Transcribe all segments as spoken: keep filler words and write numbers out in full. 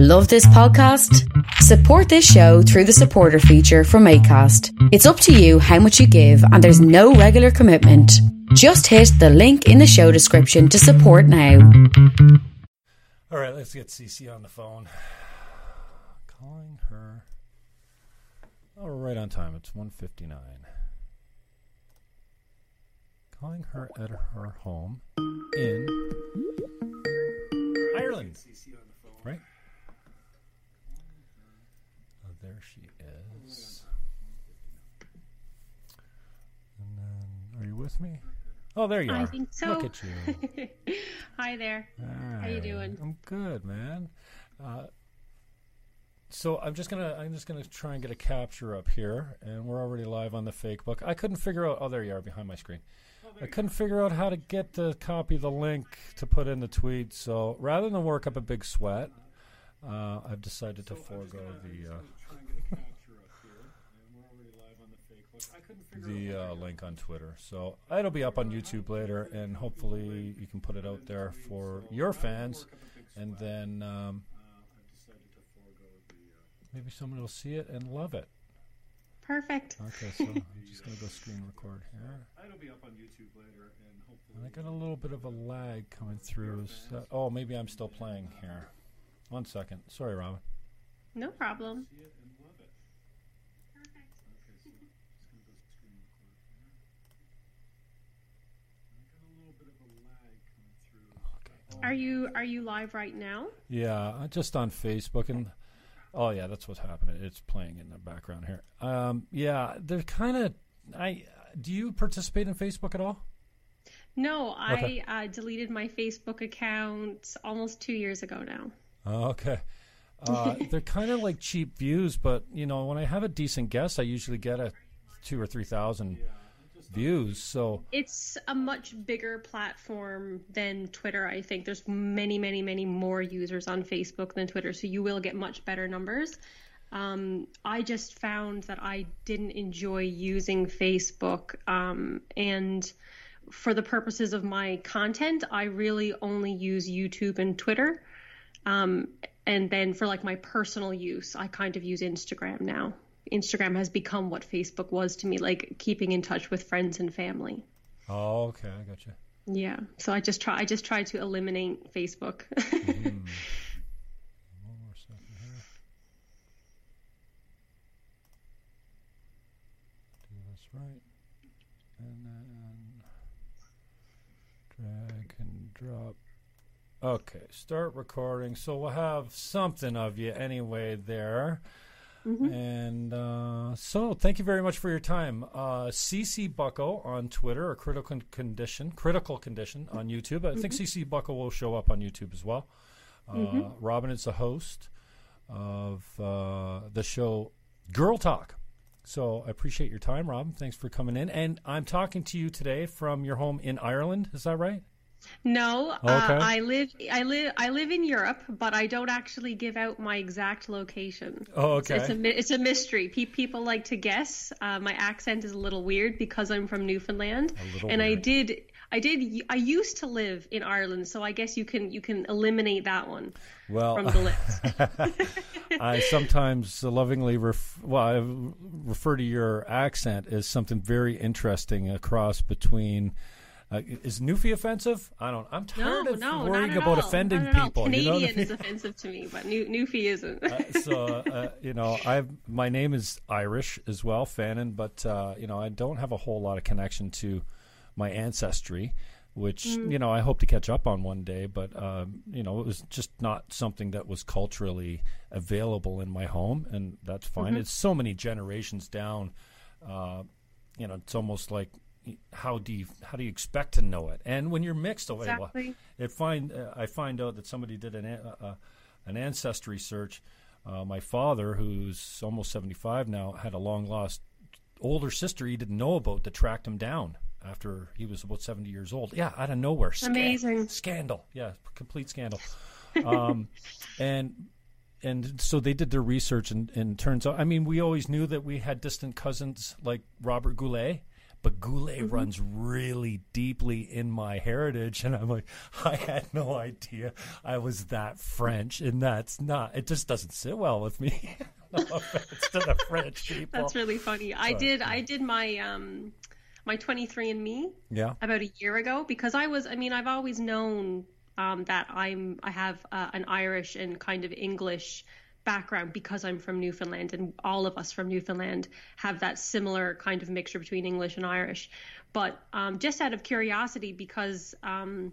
Love this podcast? Support this show through the supporter feature from Acast. It's up to you how much you give and there's no regular commitment. Just hit the link in the show description to support now. All right, let's get C C on the phone. Calling her. Oh, right on time. It's one fifty-nine. Calling her at her home in Ireland. C C on the phone. Right? Oh, there she is. And then, are you with me? Oh, there you are. I think so. Look at you. Hi there. Hi. How you doing? I'm good, man. Uh, so I'm just gonna I'm just gonna try and get a capture up here, and we're already live on the fake book. I couldn't figure out. Oh, there you are behind my screen. Oh, I couldn't figure out how to get the copy of the link to put in the tweet. So rather than work up a big sweat, uh, I've decided so to forego the. Uh, the uh, link on Twitter. So it'll be up on YouTube later, and hopefully you can put it out there for your fans, and then um, maybe someone will see it and love it. Perfect. Okay, so I'm just going to go screen record here. It'll be up on YouTube later, and hopefully I got a little bit of a lag coming through. So, oh, maybe I'm still playing here. One second. Sorry, Robin. No problem. Are you are you live right now? Yeah, just on Facebook. And oh yeah, that's what's happening. It's playing in the background here. Um, yeah, they're kind of. I do you participate in Facebook at all? No, okay. I uh, deleted my Facebook account almost two years ago now. Okay, uh, they're kind of like cheap views, but you know, when I have a decent guest, I usually get a two or three thousand. Yeah. Views, so it's a much bigger platform than Twitter. I think there's many, many, many more users on Facebook than Twitter, so you will get much better numbers. Um, I just found that I didn't enjoy using Facebook, um, and for the purposes of my content, I really only use YouTube and Twitter. Um, and then for like my personal use, I kind of use Instagram now. Instagram has become what Facebook was to me, like keeping in touch with friends and family. Oh, okay, I got you. Yeah, so I just try. I just try to eliminate Facebook. mm. One more second here. Do this right, and then drag and drop. Okay, start recording. So we'll have something of you anyway there. Mm-hmm. And uh, so thank you very much for your time. Uh, C C Bucko on Twitter, or Critical Condition, Critical Condition on YouTube. I mm-hmm. think C C Bucko will show up on YouTube as well. Uh, mm-hmm. Robin is the host of uh, the show Girl Talk. So I appreciate your time, Robin. Thanks for coming in. And I'm talking to you today from your home in Ireland. Is that right? No, okay. uh, I live, I live, I live in Europe, but I don't actually give out my exact location. Oh, okay. It's, it's a, it's a mystery. Pe- people like to guess. Uh, my accent is a little weird because I'm from Newfoundland, and weird. I did, I did, I used to live in Ireland, so I guess you can, you can eliminate that one. Well, from the list. I sometimes lovingly ref- well, I refer to your accent as something very interesting, a cross between. Uh, is Newfie offensive? I don't. I'm tired no, of no, worrying about all. offending not people. Canadian you know I mean? is offensive to me, but New, Newfie isn't. uh, so uh, you know, I my name is Irish as well, Fannin, but uh, you know, I don't have a whole lot of connection to my ancestry, which mm. you know I hope to catch up on one day. But um, you know, it was just not something that was culturally available in my home, and that's fine. Mm-hmm. It's so many generations down. Uh, you know, it's almost like. How do you how do you expect to know it? And when you're mixed away, exactly. well, it find uh, I find out that somebody did an uh, uh, an ancestry search. Uh, my father, who's almost seventy-five now, had a long lost older sister he didn't know about that tracked him down after he was about seventy years old. Yeah, out of nowhere, Sc- amazing scandal. Yeah, complete scandal. Um, and. And so they did their research, and, and turns out, I mean, we always knew that we had distant cousins like Robert Goulet, But Goulet mm-hmm. runs really deeply in my heritage. And I'm like, I had no idea I was that French. And that's not, it just doesn't sit well with me. No offense to the French people. That's really funny. I but, did, yeah. I did my, um, my twenty-three and me yeah. about a year ago, because I was, I mean, I've always known um, that I'm, I have uh, an Irish and kind of English background because I'm from Newfoundland, and all of us from Newfoundland have that similar kind of mixture between English and Irish. But um, just out of curiosity, because um,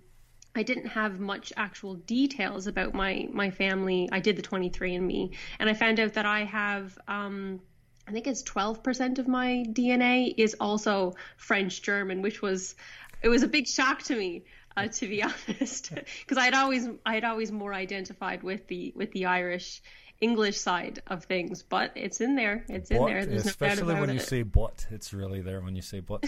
I didn't have much actual details about my, my family, I did the twenty-three and me, and I found out that I have, um, I think it's twelve percent of my D N A is also French German, which was, it was a big shock to me. Uh, to be honest, because I'd always I'd always more identified with the with the Irish English side of things, but it's in there. It's but, in there. There's especially no doubt about when it. You say "but," it's really there when you say "but."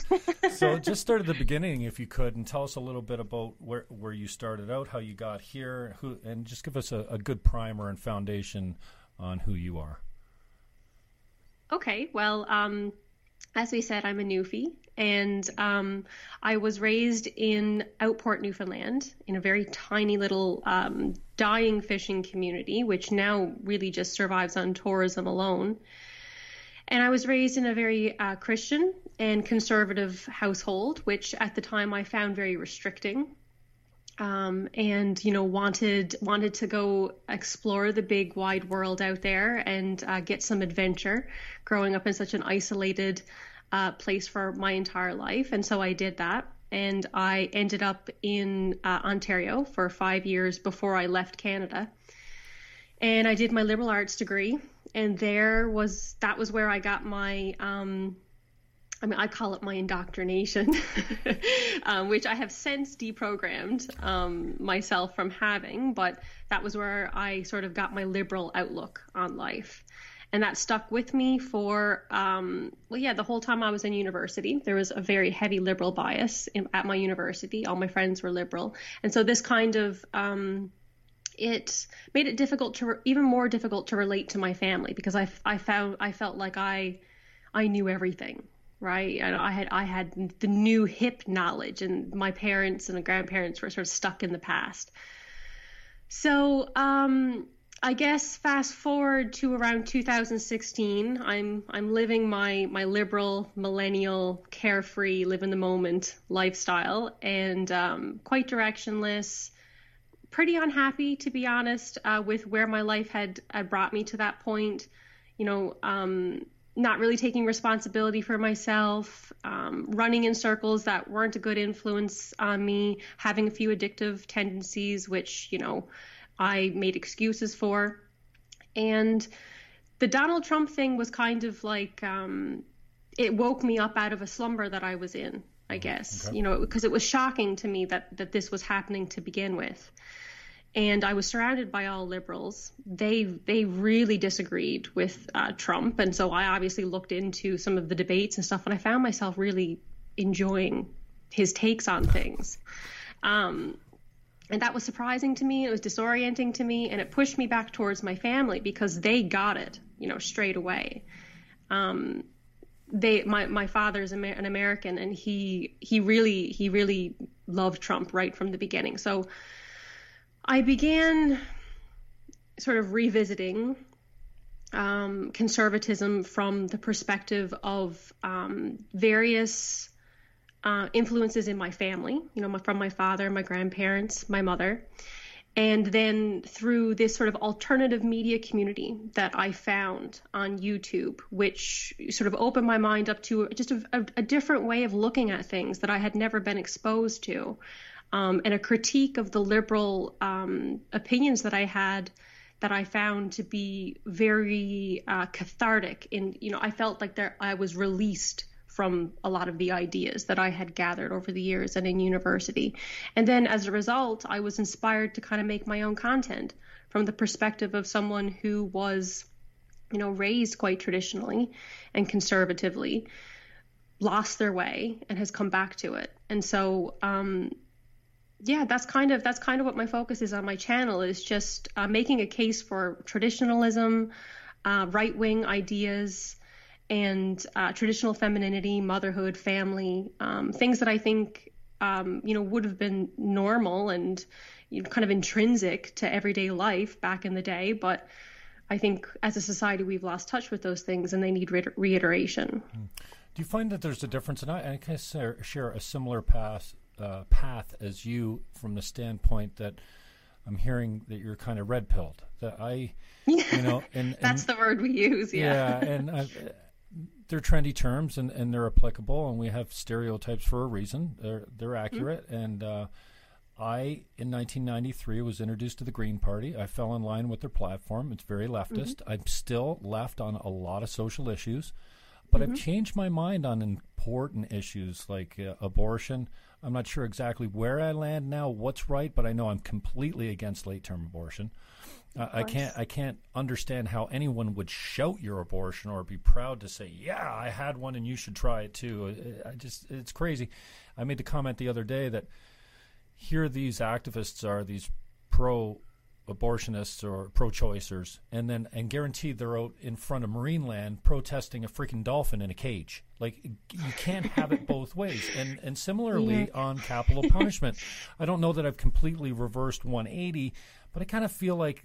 So just start at the beginning, if you could, and tell us a little bit about where where you started out, how you got here, who, and just give us a, a good primer and foundation on who you are. Okay. Well, um, as we said, I'm a newfie. And um, I was raised in Outport, Newfoundland, in a very tiny little um, dying fishing community, which now really just survives on tourism alone. And I was raised in a very uh, Christian and conservative household, which at the time I found very restricting. Um, and, you know, wanted wanted to go explore the big wide world out there and uh, get some adventure, growing up in such an isolated Uh, place for my entire life. And so I did that, and I ended up in uh, Ontario for five years before I left Canada, and I did my liberal arts degree, and there was that was where I got my um I mean I call it my indoctrination um, which I have since deprogrammed um, myself from having, but that was where I sort of got my liberal outlook on life. And that stuck with me for, um, well, yeah, the whole time I was in university. There was a very heavy liberal bias in, at my university. All my friends were liberal. And so this kind of, um, it made it difficult to, re- even more difficult to relate to my family, because I, I found, I felt like I, I knew everything, right? And I had, I had the new hip knowledge, and my parents and the grandparents were sort of stuck in the past. So, um, I guess fast forward to around two thousand sixteen, I'm I'm living my, my liberal, millennial, carefree, live in the moment lifestyle, and um, quite directionless, pretty unhappy, to be honest, uh, with where my life had, had brought me to that point, you know, um, not really taking responsibility for myself, um, running in circles that weren't a good influence on me, having a few addictive tendencies, which, you know, I made excuses for. And the Donald Trump thing was kind of like, um, it woke me up out of a slumber that I was in, I guess, okay. you know, because it was shocking to me that, that this was happening to begin with. And I was surrounded by all liberals. They they really disagreed with uh, Trump. And so I obviously looked into some of the debates and stuff, and I found myself really enjoying his takes on things. Um And that was surprising to me. It was disorienting to me, and it pushed me back towards my family, because they got it, you know, straight away. Um, they, my my father's Amer- an American, and he he really he really loved Trump right from the beginning. So I began sort of revisiting um, conservatism from the perspective of um, various Uh, influences in my family, you know, my, from my father, my grandparents, my mother, and then through this sort of alternative media community that I found on YouTube, which sort of opened my mind up to just a, a, a different way of looking at things that I had never been exposed to, um, and a critique of the liberal um, opinions that I had, that I found to be very uh, cathartic. In, you know, I felt like there I was released from a lot of the ideas that I had gathered over the years and in university. And then as a result, I was inspired to kind of make my own content from the perspective of someone who was, you know, raised quite traditionally and conservatively, lost their way, and has come back to it. And so, um, yeah, that's kind of, that's kind of what my focus is on my channel, is just uh, making a case for traditionalism, uh, right-wing ideas, and uh, traditional femininity, motherhood, family, um, things that I think, um, you know, would have been normal and, you know, kind of intrinsic to everyday life back in the day. But I think as a society, we've lost touch with those things and they need re- reiteration. Do you find that there's a difference? And I, and I kind of share a similar path, uh, path as you, from the standpoint that I'm hearing that you're kind of red-pilled, that I, you know, and, and that's the word we use. Yeah. Yeah, and I've, they're trendy terms and, and they're applicable, and we have stereotypes for a reason. They're, they're accurate. Mm-hmm. And, uh, I, in nineteen ninety-three, was introduced to the Green Party. I fell in line with their platform. It's very leftist. Mm-hmm. I'm still left on a lot of social issues, but mm-hmm. I've changed my mind on important issues like uh, abortion. I'm not sure exactly where I land now, what's right, but I know I'm completely against late-term abortion. Uh, I can't I can't understand how anyone would shout your abortion or be proud to say, yeah, I had one and you should try it too. I just, it's crazy. I made the comment the other day that here these activists are, these pro-abortionists or pro-choicers, and then and guaranteed they're out in front of Marineland protesting a freaking dolphin in a cage. Like, you can't have it both ways. And and similarly yeah. on capital punishment, I don't know that I've completely reversed one eighty, but I kind of feel like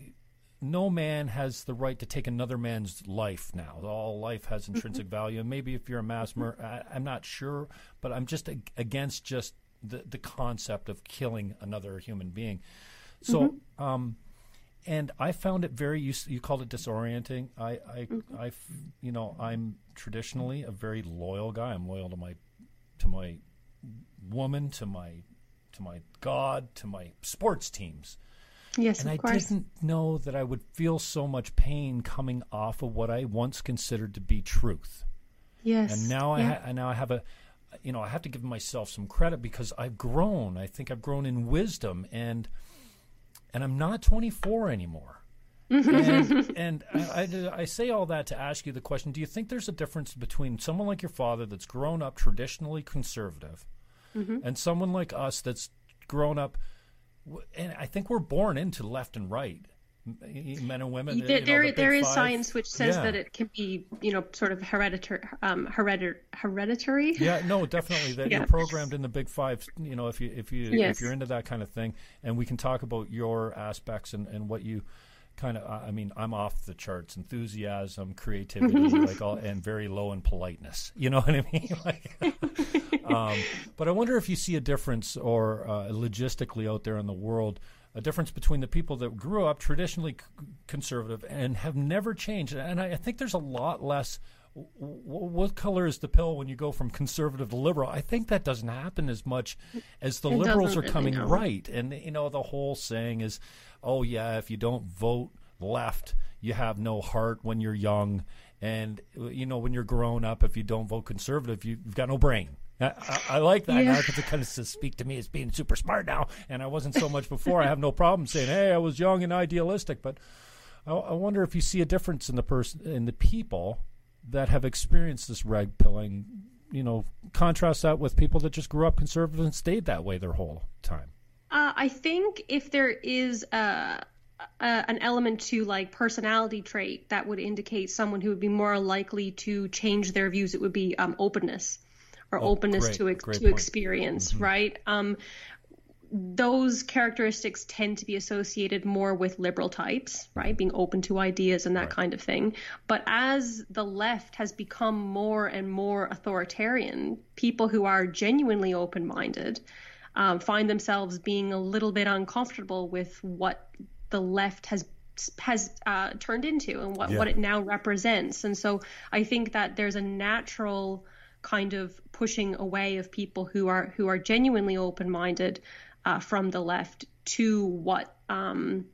no man has the right to take another man's life now. All life has intrinsic value. And maybe if you're a mass murderer, I, I'm not sure, but I'm just ag- against just the, the concept of killing another human being. So, mm-hmm. um, and I found it very, you, you called it disorienting. I, I, mm-hmm. I, you know, I'm traditionally a very loyal guy. I'm loyal to my, to my woman, to my, to my God, to my sports teams. Yes, and of I course. Didn't know that I would feel so much pain coming off of what I once considered to be truth. Yes. And now yeah. I, ha- now I have a, you know, I have to give myself some credit because I've grown. I think I've grown in wisdom, and and I'm not twenty-four anymore. and and I, I, I say all that to ask you the question, do you think there's a difference between someone like your father that's grown up traditionally conservative mm-hmm. and someone like us that's grown up, and I think we're born into left and right, men and women. There, you know, there, the there is five. Science which says yeah. that it can be, you know, sort of hereditary. Um, heredi- hereditary. Yeah, no, definitely. That yeah. you're programmed in the big five. You know, if you if you yes. if you're into that kind of thing, and we can talk about your aspects and, and what you kind of. I mean, I'm off the charts. Enthusiasm, creativity, like all, and very low in politeness. You know what I mean? Like, um, but I wonder if you see a difference, or uh, logistically out there in the world, a difference between the people that grew up traditionally c- conservative and have never changed. And I, I think there's a lot less, w- w- what color is the pill when you go from conservative to liberal? I think that doesn't happen as much as the it liberals are coming really right. And, you know, the whole saying is, oh, yeah, if you don't vote left, you have no heart when you're young. And, you know, when you're grown up, if you don't vote conservative, you, you've got no brain. I, I like that yeah. now because it kind of speaks to me as being super smart now, and I wasn't so much before. I have no problem saying, "Hey, I was young and idealistic," but I, I wonder if you see a difference in the person, in the people that have experienced this red pilling. You know, contrast that with people that just grew up conservative and stayed that way their whole time. Uh, I think if there is a. Uh, an element to like personality trait that would indicate someone who would be more likely to change their views, it would be um, openness or oh, openness great, to ex- to point. Experience, mm-hmm. right? Um, those characteristics tend to be associated more with liberal types, right? Mm-hmm. Being open to ideas and that right. kind of thing. But as the left has become more and more authoritarian, people who are genuinely open-minded um, find themselves being a little bit uncomfortable with what the left has has uh, turned into and what, yeah. what it now represents. And so I think that there's a natural kind of pushing away of people who are who are genuinely open-minded uh, from the left to what um,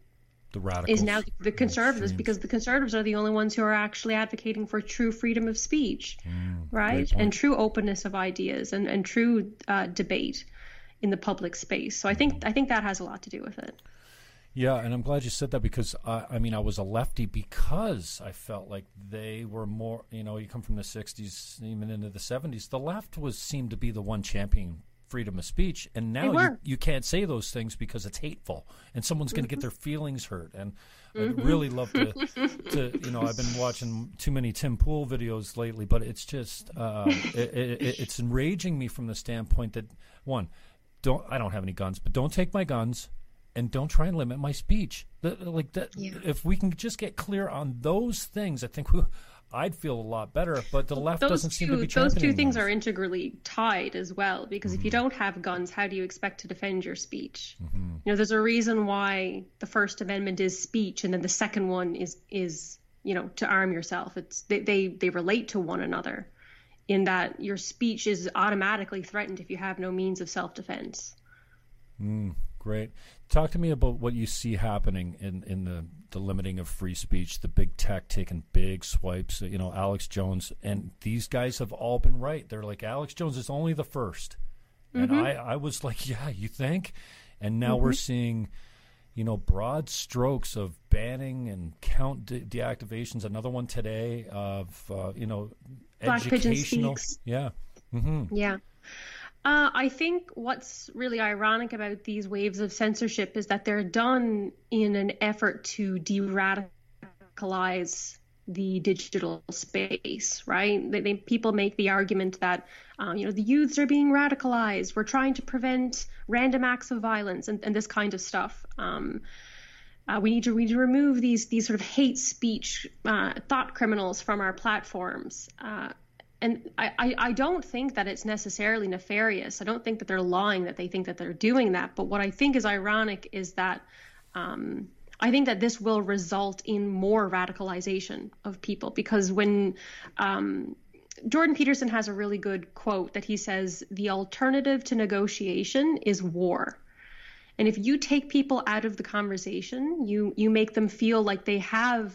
the radicals is now the conservatives, because the conservatives are the only ones who are actually advocating for true freedom of speech, mm, right? And true openness of ideas and, and true uh, debate in the public space. So I think I think that has a lot to do with it. Yeah, and I'm glad you said that because, I, I mean, I was a lefty because I felt like they were more, you know, you come from the sixties, even into the seventies, the left was seemed to be the one championing freedom of speech. And now you, you can't say those things because it's hateful and someone's mm-hmm. going to get their feelings hurt. And I'd really love to, to, you know, I've been watching too many Tim Pool videos lately, but it's just, uh, it, it, it's enraging me from the standpoint that, one, don't, I don't have any guns, but don't take my guns and don't try and limit my speech. Like that, yeah. If we can just get clear on those things, I think we, I'd feel a lot better, but the left those doesn't two, seem to be championing those two things those. Are integrally tied as well, because mm-hmm. if you don't have guns, how do you expect to defend your speech? Mm-hmm. You know, there's a reason why the First Amendment is speech, and then the second one is, is you know, to arm yourself. It's they, they, they relate to one another in that your speech is automatically threatened if you have no means of self-defense. Mm, great. Talk to me about what you see happening in, in the, the limiting of free speech, the big tech taking big swipes, you know, Alex Jones. And these guys have all been right. They're like, Alex Jones is only the first. And mm-hmm. I, I was like, yeah, you think? And now mm-hmm. we're seeing, you know, broad strokes of banning and count de- deactivations. Another one today of, uh, you know, Black educational. Yeah. Mm-hmm. Yeah. Uh, I think what's really ironic about these waves of censorship is that they're done in an effort to de-radicalize the digital space, right? They, they, people make the argument that, um, you know, the youths are being radicalized. We're trying to prevent random acts of violence and, and this kind of stuff. Um, uh, we need to we need to remove these these sort of hate speech uh, thought criminals from our platforms. Uh, And I, I, I don't think that it's necessarily nefarious. I don't think that they're lying, that they think that they're doing that. But what I think is ironic is that um, I think that this will result in more radicalization of people, because when um, Jordan Peterson has a really good quote that he says, the alternative to negotiation is war. And if you take people out of the conversation, you, you make them feel like they have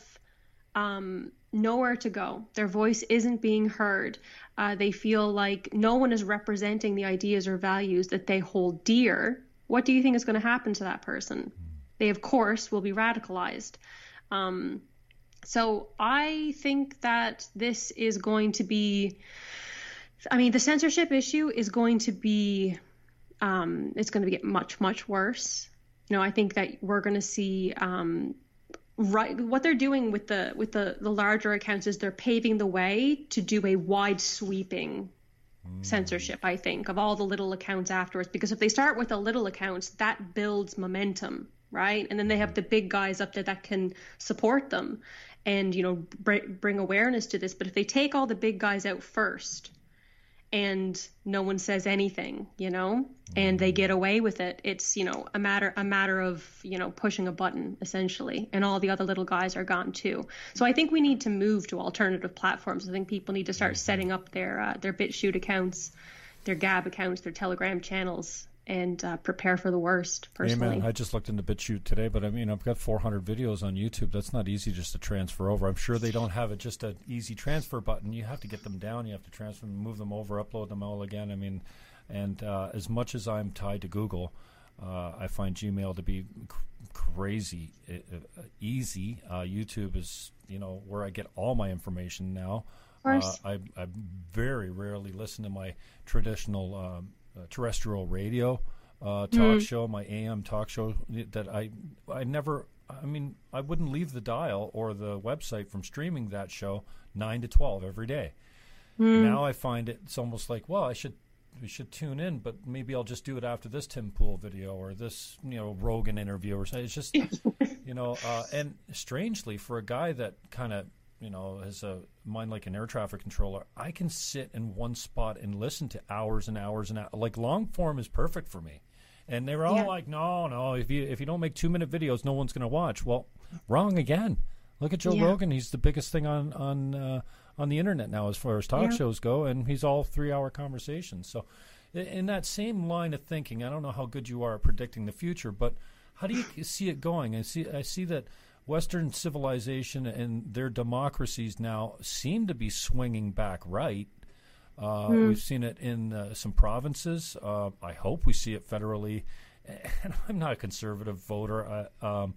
um, nowhere to go. Their voice isn't being heard. Uh, they feel like no one is representing the ideas or values that they hold dear. What do you think is going to happen to that person? They, of course, will be radicalized. Um, so I think that this is going to be, I mean, the censorship issue is going to be, um, it's going to get much, much worse. You know, I think that we're going to see, um, right, what they're doing with the with the, the larger accounts is they're paving the way to do a wide sweeping mm. censorship, I think, of all the little accounts afterwards, because if they start with the little accounts, that builds momentum, right? And then they have the big guys up there that can support them and, you know, br- bring awareness to this. But if they take all the big guys out first and no one says anything, you know, mm. and they get away with it. It's, you know, a matter a matter of, you know, pushing a button, essentially, and all the other little guys are gone too. So I think we need to move to alternative platforms. I think people need to start setting up their uh, their BitChute accounts, their Gab accounts, their Telegram channels, and uh, prepare for the worst, personally. Amen. I just looked into BitChute today, but I mean, I've got four hundred videos on YouTube. That's not easy just to transfer over. I'm sure they don't have a, just an easy transfer button. You have to get them down. You have to transfer them, move them over, upload them all again. I mean, and uh, as much as I'm tied to Google, uh, I find Gmail to be cr- crazy uh, easy. Uh, YouTube is, you know, where I get all my information now. Uh, I, I very rarely listen to my traditional um, Uh, terrestrial radio uh, talk mm. show, my A M talk show that I I never, I mean, I wouldn't leave the dial or the website from streaming that show nine to twelve every day. Mm. Now I find it, it's almost like, well, I should we should tune in, but maybe I'll just do it after this Tim Pool video or this, you know, Rogan interview or something. It's just, you know, uh, and strangely for a guy that kind of, you know, as a mind like an air traffic controller, I can sit in one spot and listen to hours and hours and hours. Like long form is perfect for me. And they were all yeah. like, no, no, if you if you don't make two minute videos, no one's going to watch. Well, wrong again. Look at Joe yeah. Rogan. He's the biggest thing on on uh, on the internet now as far as talk yeah. shows go, and he's all three hour conversations. So in that same line of thinking, I don't know how good you are at predicting the future, but how do you see it going? I see I see that Western civilization and their democracies now seem to be swinging back right. Uh, mm. We've seen it in uh, some provinces. Uh, I hope we see it federally. And I'm not a conservative voter. I, um,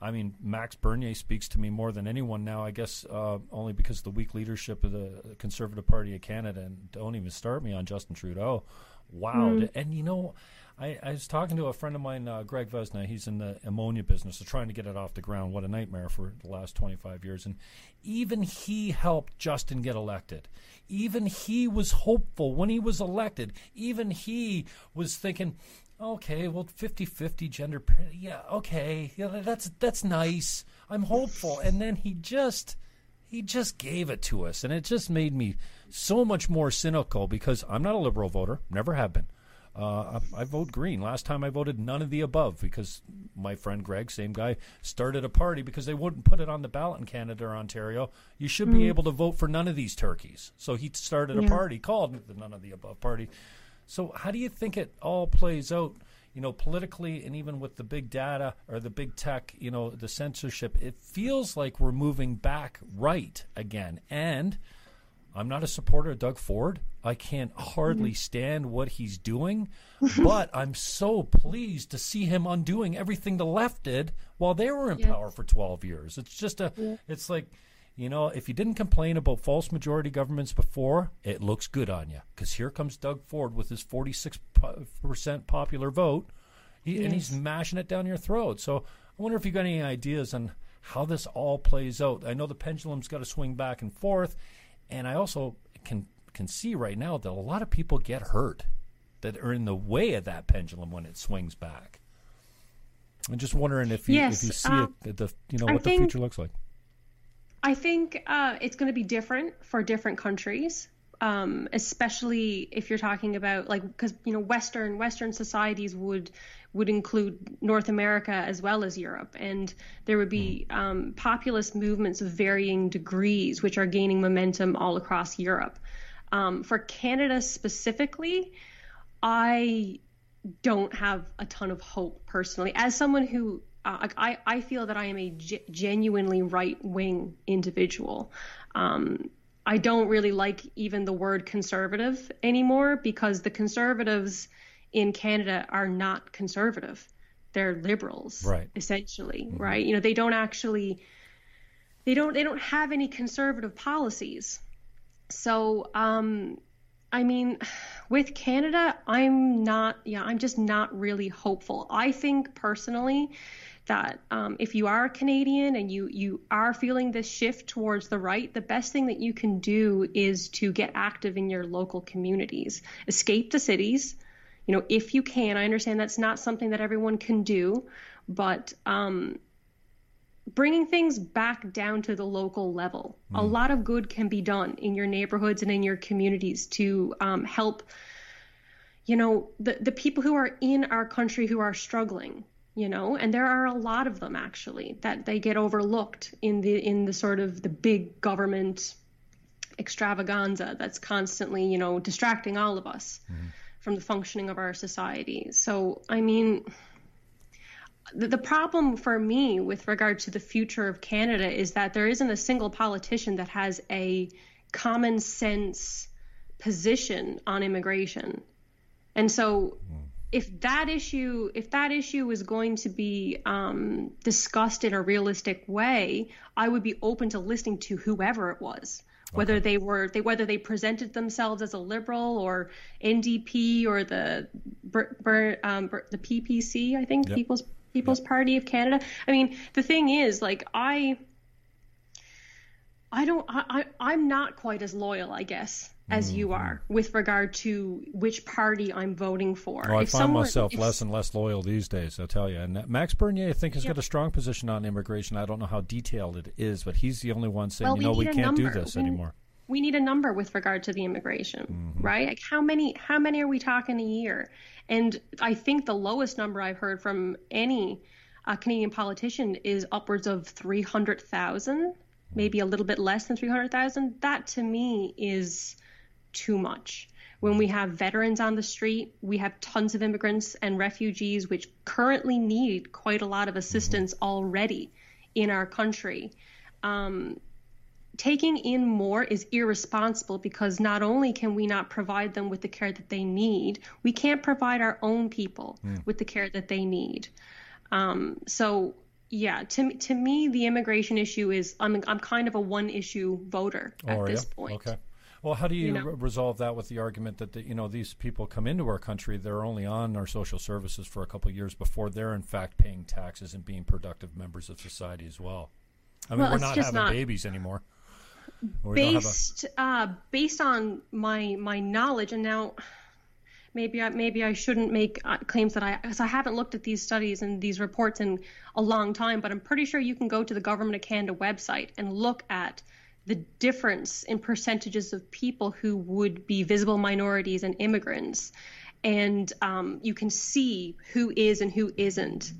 I mean, Max Bernier speaks to me more than anyone now, I guess, uh, only because of the weak leadership of the Conservative Party of Canada. And don't even start me on Justin Trudeau. Wow. Mm. And, you know, I, I was talking to a friend of mine, uh, Greg Vesna. He's in the ammonia business, so trying to get it off the ground. What a nightmare for the last twenty-five years. And even he helped Justin get elected. Even he was hopeful when he was elected. Even he was thinking, okay, well, fifty-fifty gender, yeah, okay, yeah, that's that's nice. I'm hopeful. And then he just... He just gave it to us, and it just made me so much more cynical because I'm not a liberal voter, never have been. Uh, I, I vote green. Last time I voted none of the above because my friend Greg, same guy, started a party because they wouldn't put it on the ballot in Canada or Ontario. You should mm. be able to vote for none of these turkeys. So he started a yeah. party called the None of the Above Party. So how do you think it all plays out, you know, politically and even with the big data or the big tech, you know, the censorship? It feels like we're moving back right again. And I'm not a supporter of Doug Ford. I can't hardly stand what he's doing. But I'm so pleased to see him undoing everything the left did while they were in yes. power for twelve years. It's just a yeah. it's like, you know, if you didn't complain about false majority governments before, it looks good on you. Because here comes Doug Ford with his forty-six percent popular vote, he, yes. and he's mashing it down your throat. So I wonder if you got any ideas on how this all plays out. I know the pendulum's got to swing back and forth, and I also can can see right now that a lot of people get hurt that are in the way of that pendulum when it swings back. I'm just wondering if you, yes, if you see um, it, the you know what I the think- future looks like. I think uh, it's going to be different for different countries, um, especially if you're talking about like because, you know, Western Western societies would would include North America as well as Europe. And there would be um, populist movements of varying degrees, which are gaining momentum all across Europe. Um, for Canada specifically, I don't have a ton of hope personally as someone who Uh, I, I feel that I am a g- genuinely right-wing individual. Um, I don't really like even the word conservative anymore because the conservatives in Canada are not conservative. They're liberals, right. essentially, mm-hmm. right? You know, they don't actually, they don't, they don't have any conservative policies. So, um, I mean, with Canada, I'm not, yeah, I'm just not really hopeful. I think personally that um, if you are a Canadian and you, you are feeling this shift towards the right, the best thing that you can do is to get active in your local communities. Escape the cities, you know, if you can. I understand that's not something that everyone can do, but um, bringing things back down to the local level. Mm. A lot of good can be done in your neighborhoods and in your communities to um, help, you know, the, the people who are in our country who are struggling. You know, and there are a lot of them actually that they get overlooked in the in the sort of the big government extravaganza that's constantly, you know, distracting all of us mm-hmm. from the functioning of our society. So, I mean, the, the problem for me with regard to the future of Canada is that there isn't a single politician that has a common sense position on immigration. And so mm-hmm. If that issue, if that issue is going to be um, discussed in a realistic way, I would be open to listening to whoever it was, okay. whether they were, they whether they presented themselves as a liberal or N D P or the um, the P P C, I think yep. People's People's yep. Party of Canada. I mean, the thing is, like I, I don't, I, I I'm not quite as loyal, I guess. As you are with regard to which party I'm voting for. Oh, I if find someone, myself if, less and less loyal these days, I'll tell you. And Max Bernier, I think, has yeah. got a strong position on immigration. I don't know how detailed it is, but he's the only one saying, well, you know, we can't number. do this we, anymore. We need a number with regard to the immigration, mm-hmm. right? Like how many, how many are we talking a year? And I think the lowest number I've heard from any uh, Canadian politician is upwards of three hundred thousand, maybe a little bit less than three hundred thousand. That, to me, is... too much. When we have veterans on the street, we have tons of immigrants and refugees, which currently need quite a lot of assistance mm-hmm. already in our country. Um, taking in more is irresponsible because not only can we not provide them with the care that they need, we can't provide our own people mm. with the care that they need. Um, so yeah, to to me, the immigration issue is I'm I'm kind of a one issue voter oh, at this yeah? point. Okay. Well, how do you, you know? resolve that with the argument that, the, you know, these people come into our country, they're only on our social services for a couple of years before they're, in fact, paying taxes and being productive members of society as well? I mean, well, we're not having not... babies anymore. Based a... uh, based on my my knowledge, and now maybe I, maybe I shouldn't make claims that I, because I haven't looked at these studies and these reports in a long time, but I'm pretty sure you can go to the Government of Canada website and look at the difference in percentages of people who would be visible minorities and immigrants, and um, you can see who is and who isn't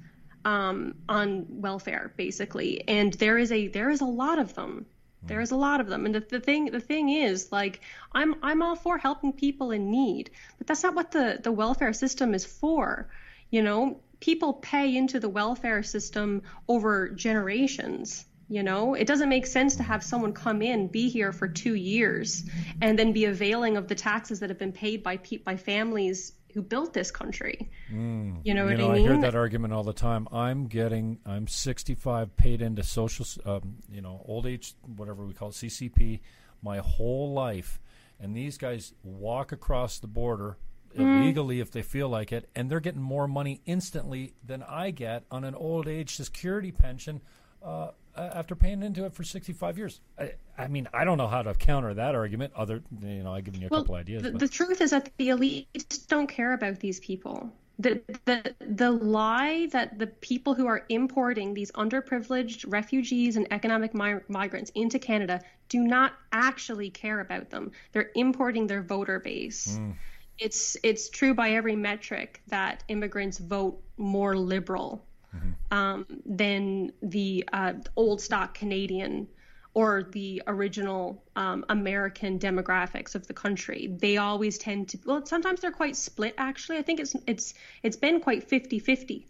um, on welfare, basically. And there is a there is a lot of them. There is a lot of them. And the, the thing the thing is, like, I'm I'm all for helping people in need, but that's not what the, the welfare system is for. You know, people pay into the welfare system over generations. You know, it doesn't make sense to have someone come in, be here for two years, and then be availing of the taxes that have been paid by pe- by families who built this country. Mm. You know what you know, I mean? I hear that argument all the time. I'm getting, I'm sixty-five, paid into social, um, you know, old age, whatever we call it, C C P, my whole life. And these guys walk across the border mm. illegally if they feel like it, and they're getting more money instantly than I get on an old age security pension uh, after paying into it for sixty-five years. I, I mean, I don't know how to counter that argument. Other, you know, I've given you a well, couple ideas. The, the truth is that the elite don't care about these people. The, the the lie that the people who are importing these underprivileged refugees and economic mi- migrants into Canada do not actually care about them. They're importing their voter base. Mm. It's it's true by every metric that immigrants vote more liberal mm-hmm. um, than the uh, old stock Canadian or the original um, American demographics of the country. They always tend to, well, sometimes they're quite split, actually. I think it's it's it's been quite fifty-fifty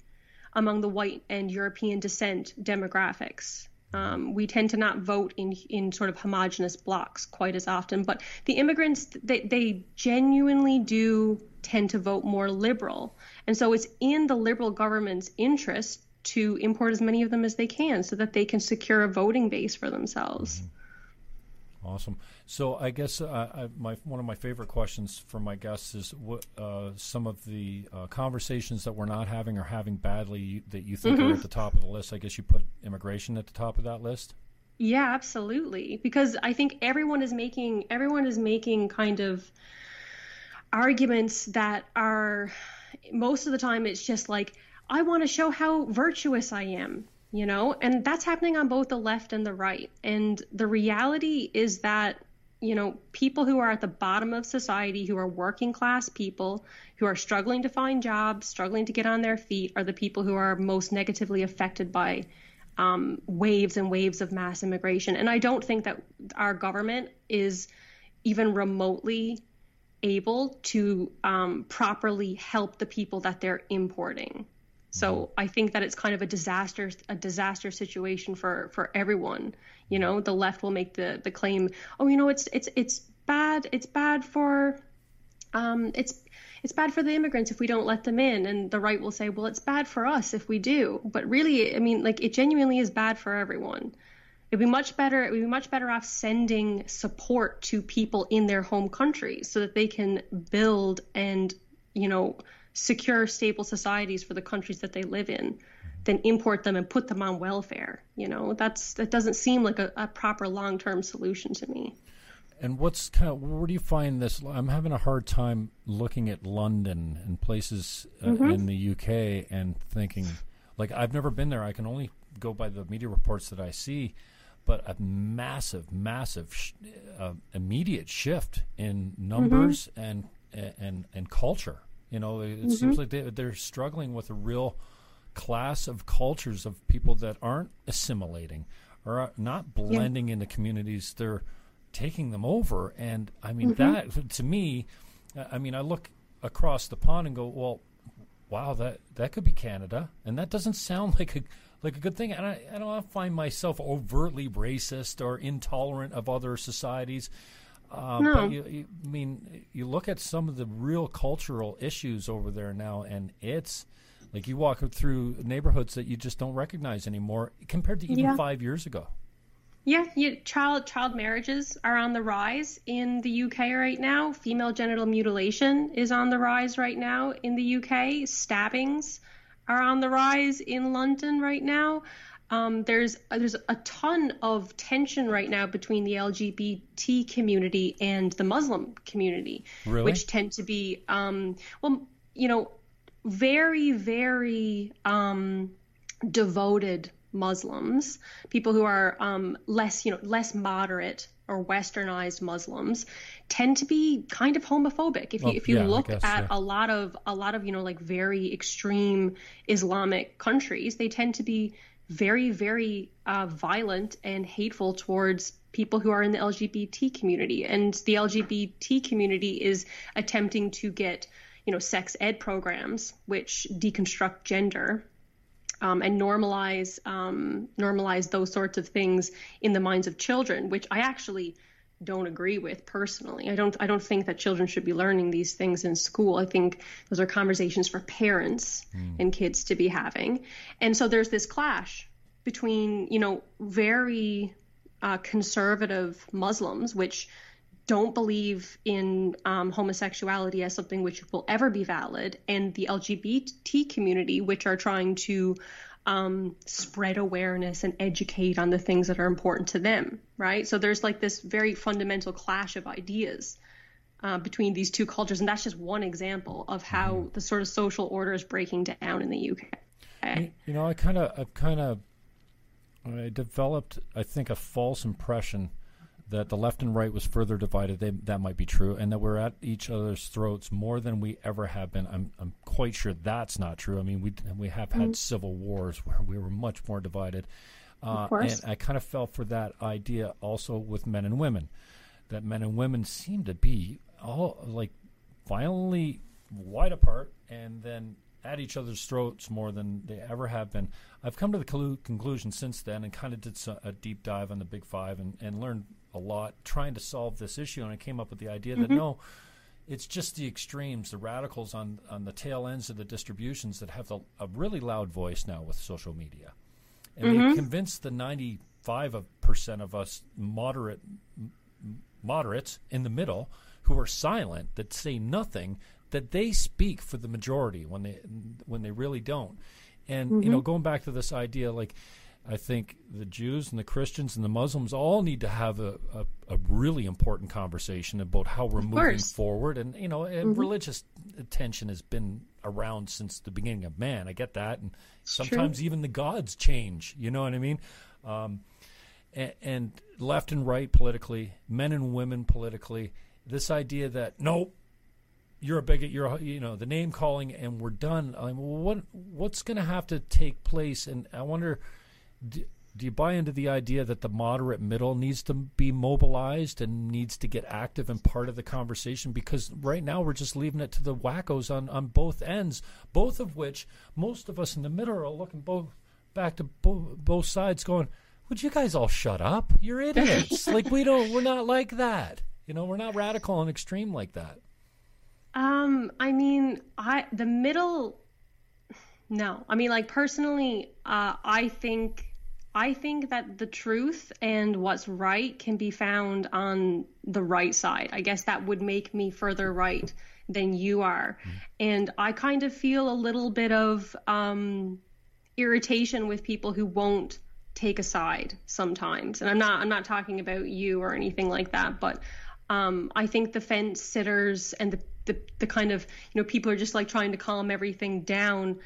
among the white and European descent demographics. Um, we tend to not vote in in sort of homogenous blocks quite as often, but the immigrants, they, they genuinely do tend to vote more liberal. And so it's in the Liberal government's interest to import as many of them as they can so that they can secure a voting base for themselves. Mm-hmm. Awesome. So I guess uh, I, my one of my favorite questions for my guests is what uh, some of the uh, conversations that we're not having or having badly that you think mm-hmm. are at the top of the list. I guess you put immigration at the top of that list? Yeah, absolutely. Because I think everyone is making everyone is making kind of arguments that are, most of the time it's just like, I want to show how virtuous I am, you know, and that's happening on both the left and the right. And the reality is that, you know, people who are at the bottom of society, who are working class people, who are struggling to find jobs, struggling to get on their feet, are the people who are most negatively affected by um, waves and waves of mass immigration. And I don't think that our government is even remotely able to um, properly help the people that they're importing. So I think that it's kind of a disaster, a disaster situation for, for everyone. You know, the left will make the, the claim, oh, you know, it's it's it's bad, it's bad for, um, it's it's bad for the immigrants if we don't let them in, and the right will say, well, it's bad for us if we do. But really, I mean, like, it genuinely is bad for everyone. It'd be much better. It would be much better off sending support to people in their home countries so that they can build and, you know, secure, stable societies for the countries that they live in, then import them and put them on welfare. You know, that's that doesn't seem like a, a proper long-term solution to me. And what's kind of, where do you find this? I'm having a hard time looking at London and places uh, mm-hmm. in the U K and thinking, like, I've never been there. I can only go by the media reports that I see, but a massive, massive sh- uh, immediate shift in numbers mm-hmm. and, and, and culture. You know, it mm-hmm. seems like they, they're struggling with a real class of cultures of people that aren't assimilating or are not blending yeah. into communities. They're taking them over. And, I mean, mm-hmm. that, to me, I mean, I look across the pond and go, well, wow, that, that could be Canada. And that doesn't sound like a like a good thing. And I, I don't find myself overtly racist or intolerant of other societies. Uh, no. But you, you, I mean, you look at some of the real cultural issues over there now, and it's like you walk through neighborhoods that you just don't recognize anymore compared to even yeah. five years ago. Yeah, yeah, child child marriages are on the rise in the U K right now. Female genital mutilation is on the rise right now in the U K. Stabbings are on the rise in London right now. Um, there's there's a ton of tension right now between the L G B T community and the Muslim community, really? Which tend to be um, well, you know, very very um, devoted Muslims, people who are um, less, you know, less moderate or westernized Muslims tend to be kind of homophobic. If you, well, if you yeah, look guess, at yeah. a lot of, a lot of, you know, like very extreme Islamic countries, they tend to be very, very uh, violent and hateful towards people who are in the L G B T community. And the L G B T community is attempting to get, you know, sex ed programs, which deconstruct gender. Um, and normalize um, normalize those sorts of things in the minds of children, which I actually don't agree with personally. I don't I don't think that children should be learning these things in school. I think those are conversations for parents mm. and kids to be having. And so there's this clash between, you know, very uh, conservative Muslims, which don't believe in um, homosexuality as something which will ever be valid, and the L G B T community, which are trying to um, spread awareness and educate on the things that are important to them, right? So there's like this very fundamental clash of ideas uh, between these two cultures, and that's just one example of how mm-hmm. the sort of social order is breaking down in the U K. You, you know, I kind of, I kind of, I developed, I think, a false impression that the left and right was further divided. They, that might be true, and that we're at each other's throats more than we ever have been. I'm I'm quite sure that's not true. I mean, we we have had mm-hmm. civil wars where we were much more divided. Uh, of course. And I kind of fell for that idea also with men and women, that men and women seem to be all like violently wide apart and then at each other's throats more than they ever have been. I've come to the clu- conclusion since then, and kind of did so, a deep dive on the Big Five and, and learned a lot trying to solve this issue, and I came up with the idea mm-hmm. that no, it's just the extremes, the radicals on, on the tail ends of the distributions that have the, a really loud voice now with social media. And mm-hmm. they convinced the ninety-five percent of us moderate m- moderates in the middle who are silent, that say nothing, that they speak for the majority when they when they really don't. And mm-hmm. you know, going back to this idea, like I think the Jews and the Christians and the Muslims all need to have a, a, a really important conversation about how we're moving forward. And, you know, and mm-hmm. religious tension has been around since the beginning of man. I get that. And sometimes True. Even the gods change, you know what I mean? Um, and, and left and right politically, men and women politically, this idea that, nope, you're a bigot, you're a, you know, the name calling, and we're done. I mean, what what's going to have to take place? And I wonder, Do, do you buy into the idea that the moderate middle needs to be mobilized and needs to get active and part of the conversation? Because right now we're just leaving it to the wackos on, on both ends, both of which most of us in the middle are looking both back to bo- both sides going, would you guys all shut up? You're idiots. Like, we don't, we're not like that. You know, we're not radical and extreme like that. Um, I mean, I, the middle... No, I mean, like personally, uh, I think I think that the truth and what's right can be found on the right side. I guess that would make me further right than you are. And I kind of feel a little bit of um, irritation with people who won't take a side sometimes. And I'm not I'm not talking about you or anything like that, but um, I think the fence sitters and the, the the kind of, you know, people are just like trying to calm everything down.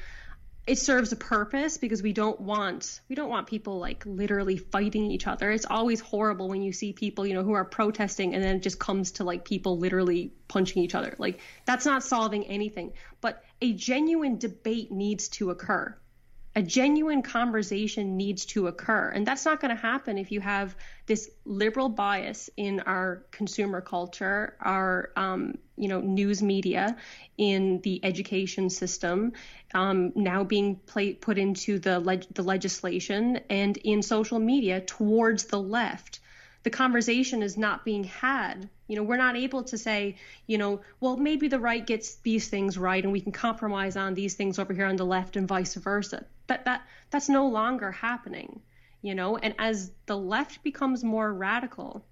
It serves a purpose because we don't want we don't want people like literally fighting each other. It's always horrible when you see people, you know, who are protesting and then it just comes to like people literally punching each other. Like, that's not solving anything. But a genuine debate needs to occur. A genuine conversation needs to occur. And that's not going to happen if you have this liberal bias in our consumer culture, our, um, you know, news media, in the education system, um, now being play, put into the, leg- the legislation and in social media towards the left. The conversation is not being had. You know, we're not able to say, you know, well, maybe the right gets these things right and we can compromise on these things over here on the left and vice versa. But that that's no longer happening. you know, and as the left becomes more radical,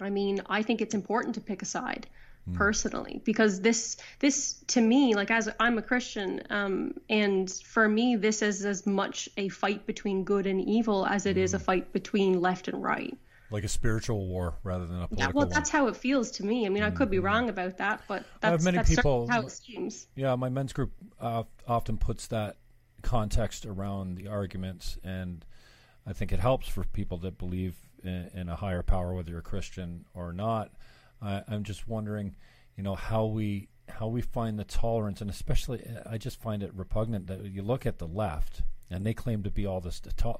I mean, I think it's important to pick a side mm. personally, because this, this to me, like as I'm a Christian, um, and for me, this is as much a fight between good and evil as it mm. is a fight between left and right. Like a spiritual war rather than a political war. Yeah, well, that's war. How it feels to me. I mean, I could be wrong about that, but that's, many that's people, how it seems. Yeah, my men's group uh, often puts that context around the arguments, and I think it helps for people that believe in, in a higher power, whether you're a Christian or not. Uh, I'm just wondering, you know, how we how we find the tolerance, and especially I just find it repugnant that you look at the left, and they claim to be all this. To-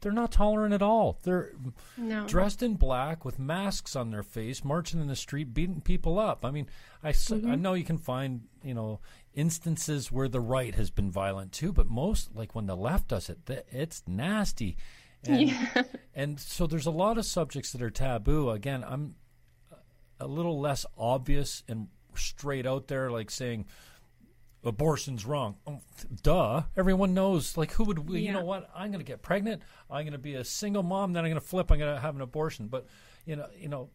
they're not tolerant at all. They're no. dressed in black with masks on their face, marching in the street, beating people up. I mean, I, mm-hmm. I know you can find, you know, instances where the right has been violent too, but most, like when the left does it, th- it's nasty. And, yeah. and so there's a lot of subjects that are taboo. Again, I'm a little less obvious and straight out there, like saying, abortion's wrong. Oh, duh. Everyone knows. Like, who would we? Yeah. You know what? I'm going to get pregnant. I'm going to be a single mom. Then I'm going to flip. I'm going to have an abortion. But, you know, you know,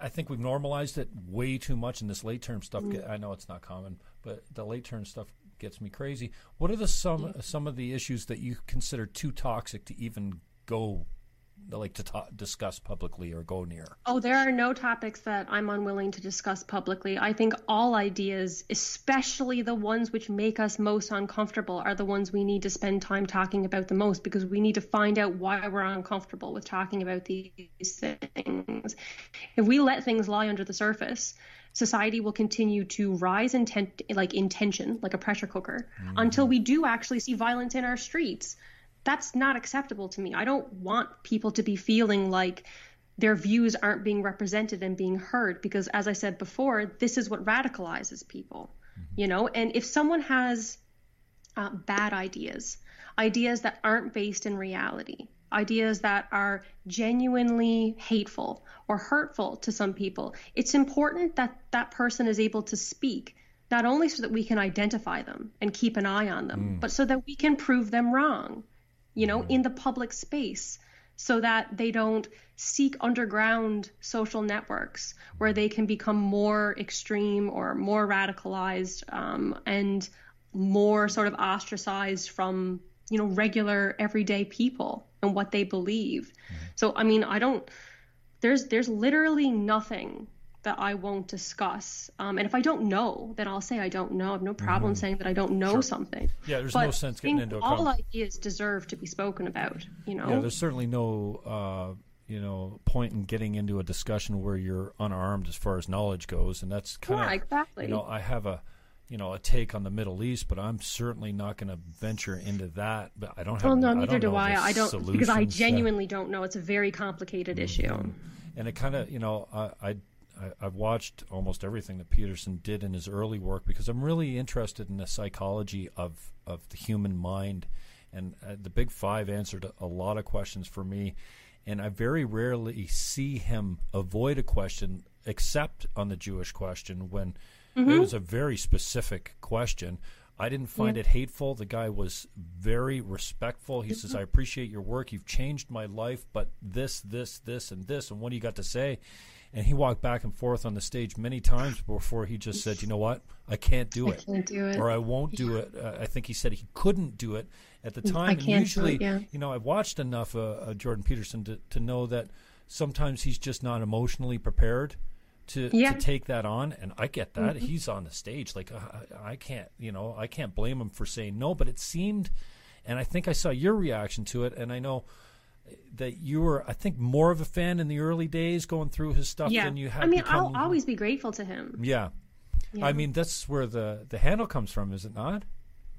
I think we've normalized it way too much. And this late term stuff, mm. get, I know it's not common, but the late term stuff gets me crazy. What are the some yeah. some of the issues that you consider too toxic to even go, like to ta- discuss publicly or go near? Oh, there are no topics that I'm unwilling to discuss publicly. I think all ideas, especially the ones which make us most uncomfortable, are the ones we need to spend time talking about the most, because we need to find out why we're uncomfortable with talking about these things. If we let things lie under the surface, society will continue to rise in ten- like in tension, like a pressure cooker, mm-hmm. until we do actually see violence in our streets. That's not acceptable to me. I don't want people to be feeling like their views aren't being represented and being heard, because, as I said before, this is what radicalizes people, mm-hmm. you know? And if someone has uh, bad ideas, ideas that aren't based in reality, ideas that are genuinely hateful or hurtful to some people, it's important that that person is able to speak, not only so that we can identify them and keep an eye on them, mm. but so that we can prove them wrong. You know, in the public space, so that they don't seek underground social networks where they can become more extreme or more radicalized um, and more sort of ostracized from, you know, regular everyday people and what they believe. So, I mean, I don't there's there's literally nothing that I won't discuss. Um, and if I don't know, then I'll say I don't know. I have no problem mm-hmm. saying that I don't know sure. something. Yeah, there's but no sense getting into a all comment. Ideas deserve to be spoken about, you know? Yeah, there's certainly no, uh, you know, point in getting into a discussion where you're unarmed as far as knowledge goes. And that's kind yeah, of, exactly. you know, I have a, you know, a take on the Middle East, but I'm certainly not going to venture into that. But I don't have. Well, no, neither I do I. I don't, because I genuinely that, don't know. It's a very complicated mm-hmm. issue. And it kind of, you know, I, I I've watched almost everything that Peterson did in his early work, because I'm really interested in the psychology of, of the human mind. And uh, the Big Five answered a lot of questions for me. And I very rarely see him avoid a question, except on the Jewish question, when mm-hmm. it was a very specific question. I didn't find yeah. it hateful. The guy was very respectful. He mm-hmm. says, I appreciate your work. You've changed my life, but this, this, this, and this, and what do you got to say? And he walked back and forth on the stage many times before he just said, you know what, I can't do it. I can't do it. Or I won't do it. Uh, I think he said he couldn't do it at the time. I can't and usually, do it, yeah. you know, I've watched enough uh, of Jordan Peterson to, to know that sometimes he's just not emotionally prepared to, yeah. to take that on. And I get that. Mm-hmm. He's on the stage. Like, I, I can't, you know, I can't blame him for saying no, but it seemed, and I think I saw your reaction to it, and I know that you were, I think, more of a fan in the early days going through his stuff yeah. than you had. I mean, become... I'll always be grateful to him. Yeah. yeah. I mean, that's where the, the handle comes from, is it not?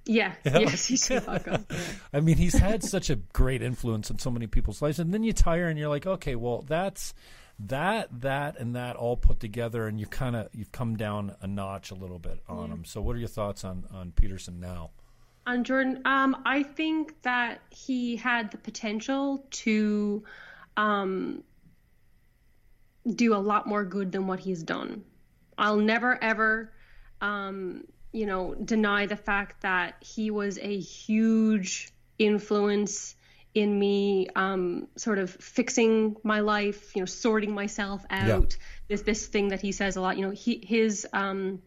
Yeah. yeah. Yes, he's welcome. Yeah. I mean, he's had such a great influence on so many people's lives. And then you tire and you're like, okay, well, that's that, that, and that all put together. And you kind of, you've come down a notch a little bit on yeah. him. So what are your thoughts on, on Peterson now? On Jordan, um, I think that he had the potential to um, do a lot more good than what he's done. I'll never, ever, um, you know, deny the fact that he was a huge influence in me um, sort of fixing my life, you know, sorting myself out. Yeah. This this thing that he says a lot, you know, he, his um,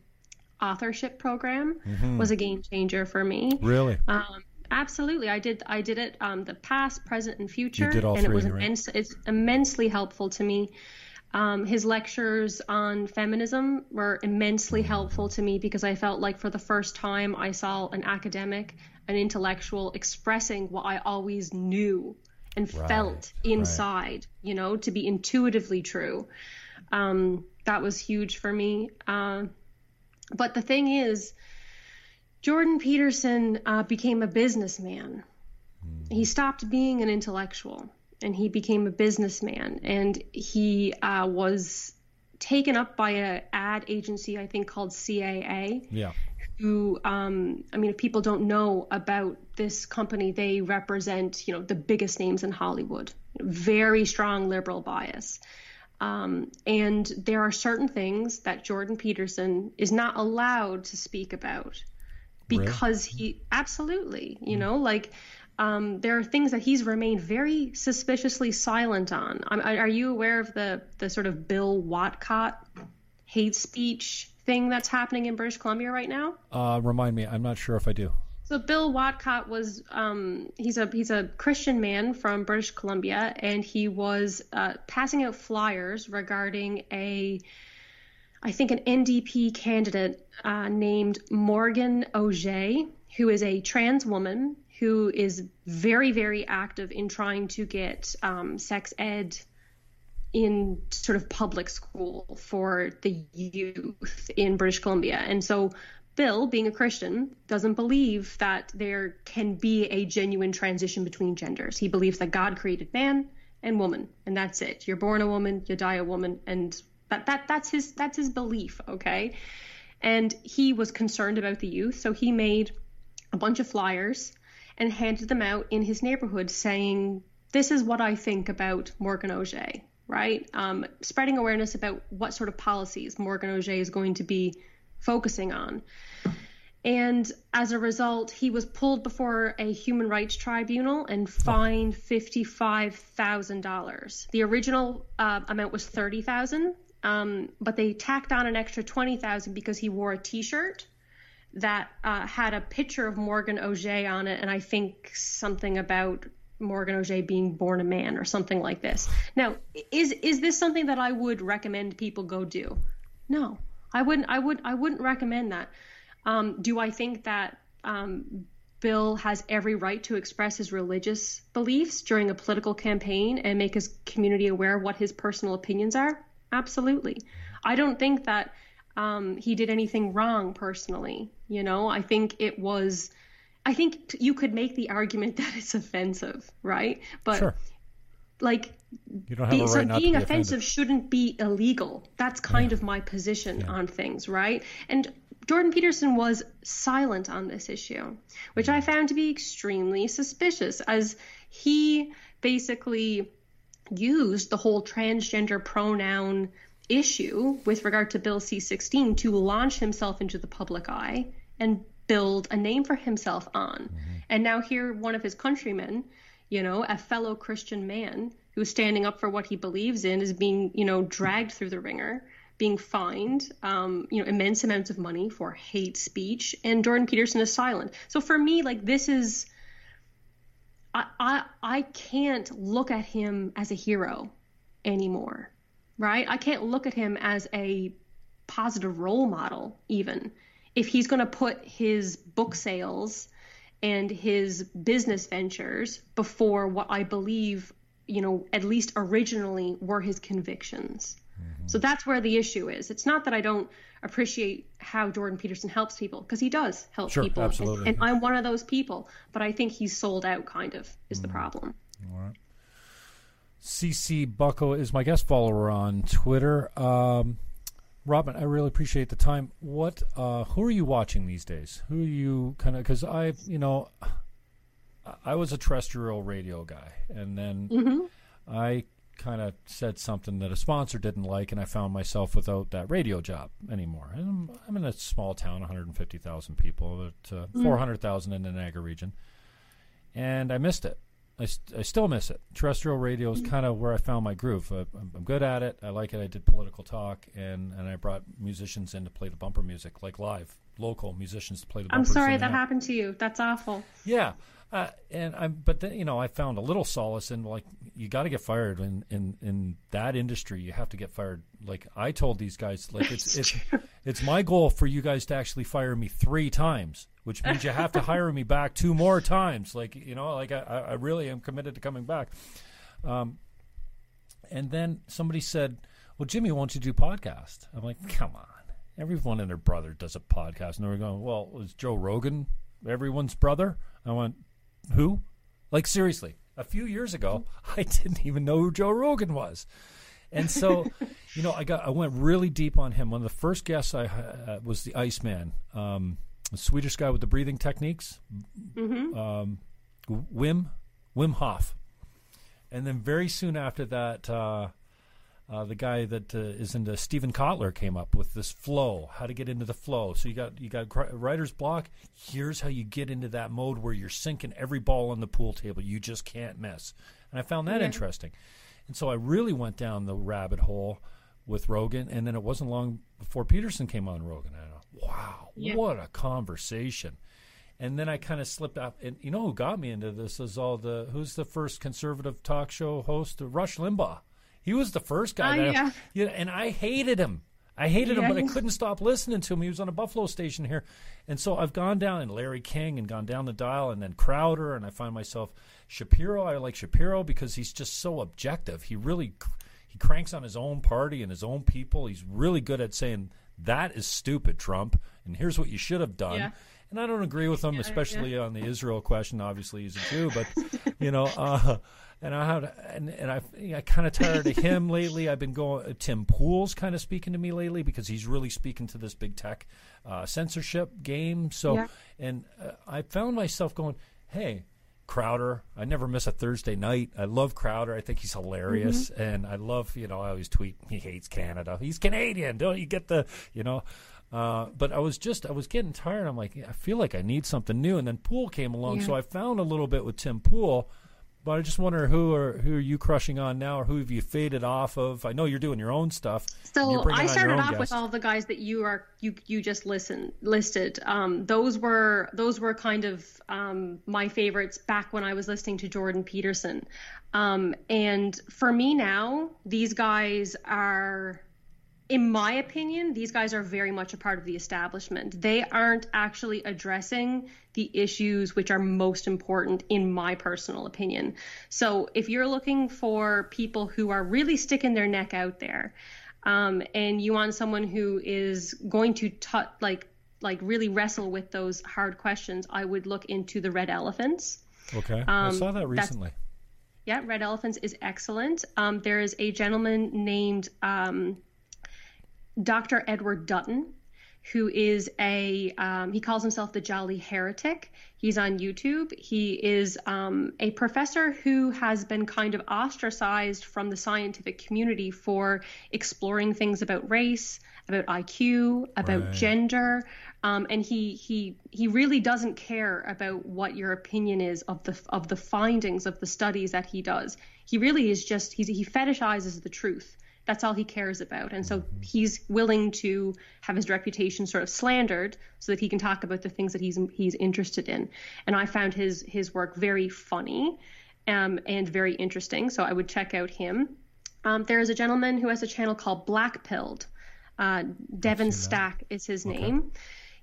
authorship program mm-hmm. was a game changer for me. Really? Um, absolutely. I did I did it um, the past, present, and future. You did all and three, it was right? immense, it's immensely helpful to me. Um, his lectures on feminism were immensely helpful to me because I felt like for the first time I saw an academic, an intellectual expressing what I always knew and right, felt inside, right. you know, to be intuitively true. Um, that was huge for me. Uh, but the thing is, Jordan Peterson uh, became a businessman. Mm. He stopped being an intellectual. And he became a businessman, and he uh, was taken up by an ad agency, I think, called C A A. Yeah. Who, um, I mean, if people don't know about this company, they represent, you know, the biggest names in Hollywood. Very strong liberal bias. Um, and there are certain things that Jordan Peterson is not allowed to speak about because really? he, absolutely, you mm. know, like... Um, there are things that he's remained very suspiciously silent on. Um, are you aware of the, the sort of Bill Whatcott hate speech thing that's happening in British Columbia right now? Uh, remind me. I'm not sure if I do. So Bill Whatcott was um, he's a he's a Christian man from British Columbia, and he was uh, passing out flyers regarding a I think an N D P candidate uh, named Morgan Oger, who is a trans woman who is very, very active in trying to get um, sex ed in sort of public school for the youth in British Columbia. And so Bill, being a Christian, doesn't believe that there can be a genuine transition between genders. He believes that God created man and woman, and that's it. You're born a woman, you die a woman, and that, that that's his that's his belief, okay? And he was concerned about the youth, so he made a bunch of flyers and handed them out in his neighborhood saying, this is what I think about Morgan Oger, right? Um, spreading awareness about what sort of policies Morgan Oger is going to be focusing on. And as a result, he was pulled before a human rights tribunal and fined fifty-five thousand dollars. The original uh, amount was thirty thousand dollars, um, but they tacked on an extra twenty thousand dollars because he wore a T-shirt that uh, had a picture of Morgan Oger on it, and I think something about Morgan Oger being born a man or something like this. Now, is is this something that I would recommend people go do? No, I wouldn't. I would. I wouldn't recommend that. Um, do I think that um, Bill has every right to express his religious beliefs during a political campaign and make his community aware of what his personal opinions are? Absolutely. I don't think that. Um, he did anything wrong personally. You know, I think it was, I think t- you could make the argument that it's offensive, right? But sure. like, you don't have be, a right so not being to be offensive offended. Shouldn't be illegal. That's kind yeah. of my position yeah. on things, right? And Jordan Peterson was silent on this issue, which I found to be extremely suspicious, as he basically used the whole transgender pronoun issue with regard to Bill C sixteen to launch himself into the public eye and build a name for himself on. Mm-hmm. And now here, one of his countrymen, you know, a fellow Christian man who's standing up for what he believes in is being, you know, dragged through the ringer, being fined, um, you know, immense amounts of money for hate speech. And Jordan Peterson is silent. So for me, like, this is, I, I, I can't look at him as a hero anymore. Right? I can't look at him as a positive role model, even if he's going to put his book sales and his business ventures before what I believe, you know, at least originally were his convictions. Mm-hmm. So that's where the issue is. It's not that I don't appreciate how Jordan Peterson helps people, because he does help sure, people. Absolutely. And, and I'm one of those people, but I think he's sold out kind of is mm-hmm. the problem. All right. C C Bucko is my guest follower on Twitter. Um, Robin, I really appreciate the time. What? Uh, who are you watching these days? Who are you kind of? Because I, you know, I was a terrestrial radio guy, and then mm-hmm. I kind of said something that a sponsor didn't like, and I found myself without that radio job anymore. And I'm, I'm in a small town, one hundred fifty thousand people, but uh, mm-hmm. four hundred thousand in the Niagara region, and I missed it. I, st- I still miss it. Terrestrial radio is kind of where I found my groove. I, I'm good at it. I like it. I did political talk, and, and I brought musicians in to play the bumper music, like live, local musicians to play the bumper. I'm sorry that happened to you. That's awful. Yeah. Uh, and I, But, then, you know, I found a little solace in, like, you got to get fired in, in, in that industry. You have to get fired. Like, I told these guys, like, it's it's, it's my goal for you guys to actually fire me three times. Which means you have to hire me back two more times. Like, you know, like I, I really am committed to coming back. Um, and then somebody said, well, Jimmy, won't you do podcast? I'm like, come on. Everyone and their brother does a podcast. And they were going, well, is Joe Rogan everyone's brother? I went, who? Like, seriously, a few years ago, I didn't even know who Joe Rogan was. And so, you know, I got I went really deep on him. One of the first guests I uh, was the Iceman. Um The Swedish guy with the breathing techniques, mm-hmm. um, Wim, Wim Hof. And then very soon after that, uh, uh, the guy that uh, is into Stephen Kotler came up with this flow, how to get into the flow. So you got you got writer's block. Here's how you get into that mode where you're sinking every ball on the pool table. You just can't miss. And I found that yeah. interesting. And so I really went down the rabbit hole with Rogan. And then it wasn't long before Peterson came on Rogan. I Wow, yeah. What a conversation. And then I kind of slipped up. And you know who got me into this is all the, who's the first conservative talk show host? Rush Limbaugh. He was the first guy. Oh, that yeah. I, you know, and I hated him. I hated yeah. him, but I couldn't stop listening to him. He was on a Buffalo station here. And so I've gone down, and Larry King, and gone down the dial, and then Crowder, and I find myself Shapiro. I like Shapiro because he's just so objective. He really, he cranks on his own party and his own people. He's really good at saying, that is stupid, Trump, and here's what you should have done. Yeah. And I don't agree with him, especially yeah. on the Israel question. Obviously, he's a Jew, but, you know, uh, and I have, and, and I, I kind of tired of him lately. I've been going, Tim Pool's kind of speaking to me lately because he's really speaking to this big tech uh, censorship game. So, yeah. and uh, I found myself going, hey, Crowder, I never miss a Thursday night. I love Crowder. I think he's hilarious. Mm-hmm. And I love, you know, I always tweet, he hates Canada. He's Canadian. Don't you get the, you know. Uh, but I was just, I was getting tired. I'm like, I feel like I need something new. And then Pool came along. Yeah. So I found a little bit with Tim Pool. But I just wonder who are who are you crushing on now, or who have you faded off of? I know you're doing your own stuff. So I started off guests. with all the guys that you are you you just listen listed. Um, those were those were kind of um, my favorites back when I was listening to Jordan Peterson. Um, and for me now, these guys are, in my opinion, these guys are very much a part of the establishment. They aren't actually addressing the issues which are most important, in my personal opinion. So if you're looking for people who are really sticking their neck out there, um, and you want someone who is going to t- like like really wrestle with those hard questions, I would look into the Red Elephants. Okay, um, I saw that recently. Yeah, Red Elephants is excellent. Um, there is a gentleman named... Um, Doctor Edward Dutton, who is a, um, he calls himself the Jolly Heretic. He's on YouTube. He is um, a professor who has been kind of ostracized from the scientific community for exploring things about race, about I Q, about right. gender. Um, and he he he really doesn't care about what your opinion is of the of the findings of the studies that he does. He really is just, he, he fetishizes the truth. That's all he cares about. And so he's willing to have his reputation sort of slandered so that he can talk about the things that he's he's interested in. And I found his his work very funny um, and very interesting. So I would check out him. Um, there is a gentleman who has a channel called Black Pilled. Uh, Devin Stack is his okay. name.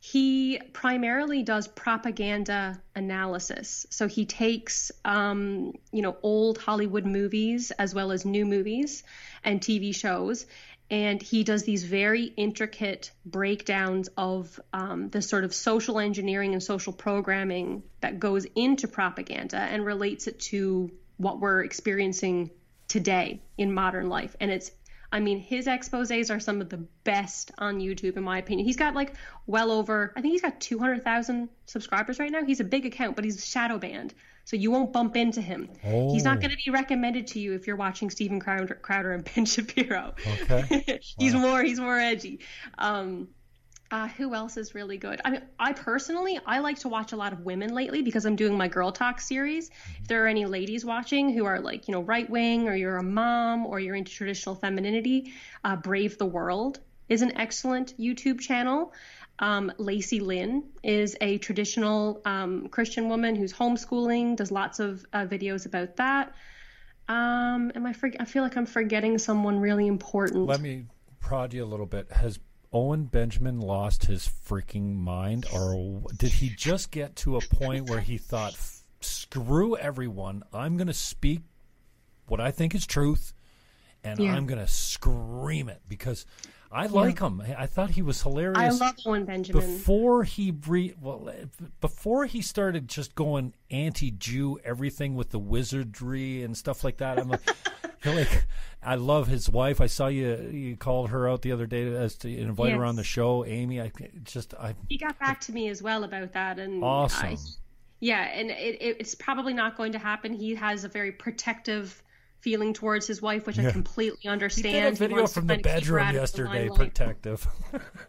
He primarily does propaganda analysis. So he takes, um, you know, old Hollywood movies as well as new movies and T V shows, and he does these very intricate breakdowns of um, the sort of social engineering and social programming that goes into propaganda and relates it to what we're experiencing today in modern life. And it's I mean, his exposés are some of the best on YouTube, in my opinion. He's got like well over, I think he's got two hundred thousand subscribers right now. He's a big account, but he's shadow banned, so you won't bump into him. Oh. He's not going to be recommended to you if you're watching Stephen Crowder, Crowder and Ben Shapiro. Okay. Wow. he's more, he's more edgy. Um, Uh, who else is really good? I mean, I personally, I like to watch a lot of women lately because I'm doing my Girl Talk series. If there are any ladies watching who are like, you know, right wing, or you're a mom, or you're into traditional femininity, uh, Brave the World is an excellent YouTube channel. Um, Lacey Lynn is a traditional um, Christian woman who's homeschooling, does lots of uh, videos about that. Um, am I? For- I feel like I'm forgetting someone really important. Let me prod you a little bit. Has Owen Benjamin lost his freaking mind, or did he just get to a point where he thought, screw everyone, I'm going to speak what I think is truth, and yeah. I'm going to scream it? Because I yeah. like him. I thought he was hilarious. I love Owen Benjamin. Before he re- well, before he started just going anti-Jew, everything with the wizardry and stuff like that, I'm like... Like, I love his wife. I saw you. You called her out the other day as to invite yes. her on the show, Amy. I just, I. He got back I, to me as well about that, and awesome. I, yeah, and it, it's probably not going to happen. He has a very protective feeling towards his wife, which yeah. I completely understand. He did a video from the bedroom yesterday, protective.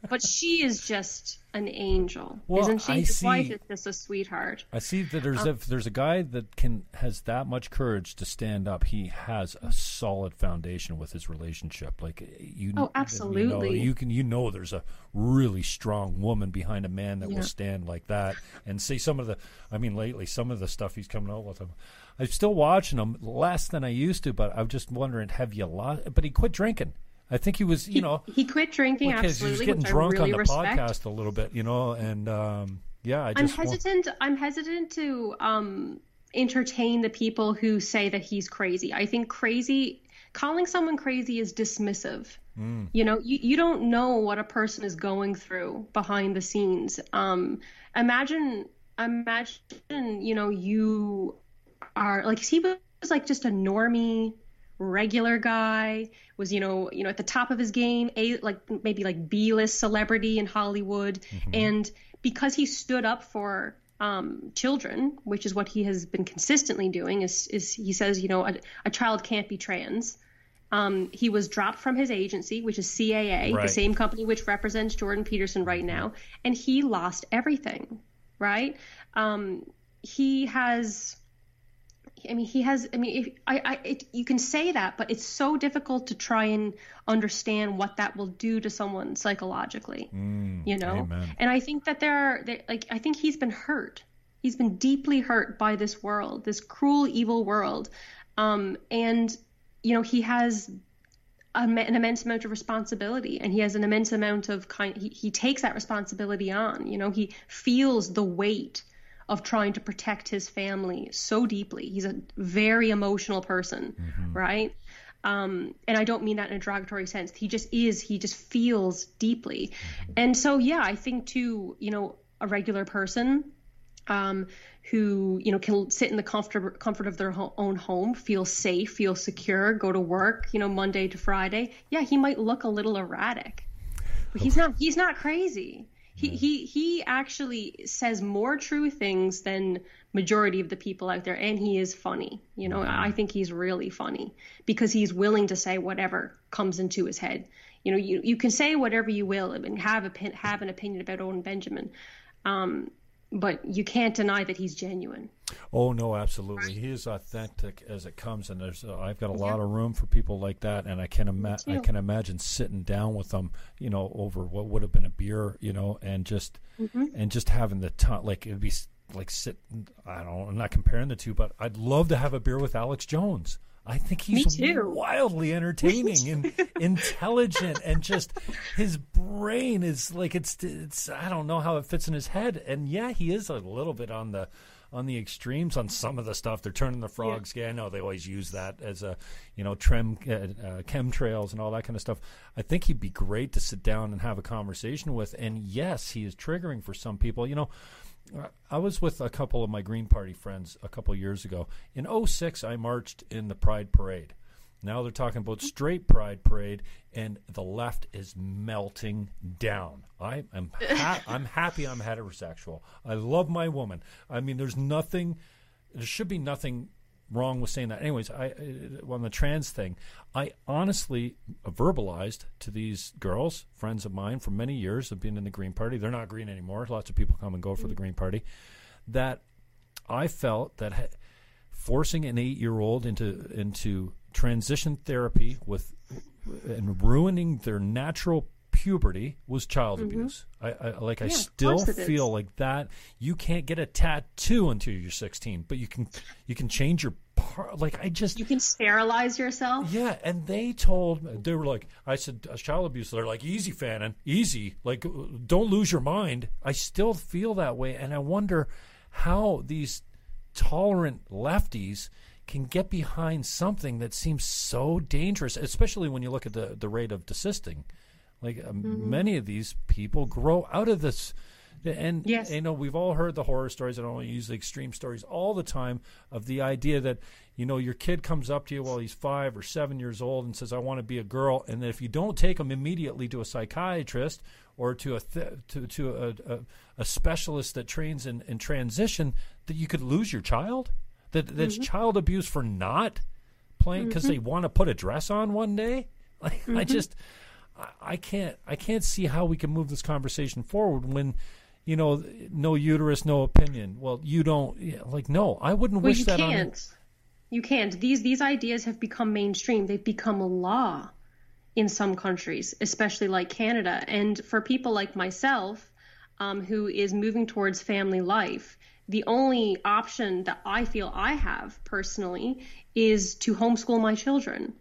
But she is just an angel, well, isn't she? I his see, wife is just a sweetheart. I see that there's um, if there's a guy that can has that much courage to stand up, he has a solid foundation with his relationship. Like you, oh, absolutely. You know, you can you know there's a really strong woman behind a man that yeah. will stand like that and see some of the. I mean, lately some of the stuff he's coming out with. I'm, I'm still watching him less than I used to, but I'm just wondering, have you lost? But he quit drinking. I think he was, you he, know. He quit drinking, because absolutely. He was getting drunk really on the respect. podcast a little bit, you know, and um, yeah. I just I'm hesitant, won't... I'm hesitant to um, entertain the people who say that he's crazy. I think crazy, calling someone crazy is dismissive. Mm. You know, you, you don't know what a person is going through behind the scenes. Um, imagine, imagine, you know, you... are like he was like just a normie regular guy, was you know you know at the top of his game, a like maybe like B-list celebrity in Hollywood, mm-hmm. and because he stood up for um children, which is what he has been consistently doing, is is he says you know a, a child can't be trans. Um, he was dropped from his agency, which is C A A, right. the same company which represents Jordan Peterson right now, and he lost everything. Right? Um, he has. I mean, he has, I mean, if, I, I, it, you can say that, but it's so difficult to try and understand what that will do to someone psychologically, mm, you know? Amen. And I think that there are, like, I think he's been hurt. He's been deeply hurt by this world, this cruel, evil world. Um, and, you know, he has a, an immense amount of responsibility, and he has an immense amount of kind, he, he takes that responsibility on, you know, he feels the weight of trying to protect his family so deeply. He's a very emotional person, mm-hmm. right? Um, and I don't mean that in a derogatory sense. He just is, he just feels deeply. And so, yeah, I think to, you know, a regular person um, who, you know, can sit in the comfort, comfort of their ho- own home, feel safe, feel secure, go to work, you know, Monday to Friday. Yeah, he might look a little erratic, but he's not, he's not crazy. He, he he actually says more true things than majority of the people out there, and he is funny. You know, I think he's really funny because he's willing to say whatever comes into his head. You know, you, you can say whatever you will and have a have an opinion about Owen Benjamin, um, but you can't deny that he's genuine. Oh no, absolutely, he is authentic as it comes, and there's uh, I've got a lot yeah. of room for people like that, and I can imagine I can imagine sitting down with them, you know, over what would have been a beer, you know, and just mm-hmm. and just having the time, like it'd be like sitting. I don't, I'm not comparing the two, but I'd love to have a beer with Alex Jones. I think he's wildly entertaining and intelligent, and just his brain is like it's it's I don't know how it fits in his head, and yeah, he is a little bit on the. on the extremes on some of the stuff. They're turning the frogs yeah. yeah I know they always use that as a you know trem uh, uh, chemtrails and all that kind of stuff. I think he'd be great to sit down and have a conversation with, and yes, he is triggering for some people. You know, I was with a couple of my Green Party friends a couple of years ago in oh six. I marched in the Pride Parade. Now they're talking about straight Pride Parade, and the left is melting down. I am ha- I'm happy I'm heterosexual. I love my woman. I mean, there's nothing, there should be nothing wrong with saying that. Anyways, I on the trans thing, I honestly verbalized to these girls, friends of mine for many years of being in the Green Party. They're not green anymore. Lots of people come and go for the Green Party. That I felt that forcing an eight-year-old into into transition therapy with and ruining their natural puberty was child mm-hmm. abuse. I, I like. Yeah, I still feel is. like that. You can't get a tattoo until you're sixteen, but you can. You can change your part. Like I just. You can sterilize yourself. Yeah, and they told they were like, I said child abuse. They're like, easy, Fannin, easy. Like, don't lose your mind. I still feel that way, and I wonder how these tolerant lefties can get behind something that seems so dangerous, especially when you look at the the rate of desisting. Like uh, mm-hmm. many of these people grow out of this. And, yes. you know, we've all heard the horror stories. I don't use the extreme stories all the time of the idea that, you know, your kid comes up to you while he's five or seven years old and says, I want to be a girl. And that if you don't take him immediately to a psychiatrist or to a th- to, to a, a, a specialist that trains in, in transition, that you could lose your child. That That's mm-hmm. child abuse for not playing because mm-hmm. they want to put a dress on one day. Like, mm-hmm. I just... I can't. I can't see how we can move this conversation forward when, you know, no uterus, no opinion. Well, you don't. Yeah, like, no, I wouldn't well, wish you that can't. on. You can't. You can't. These these ideas have become mainstream. They've become a law in some countries, especially like Canada. And for people like myself, um, who is moving towards family life, the only option that I feel I have personally is to homeschool my children.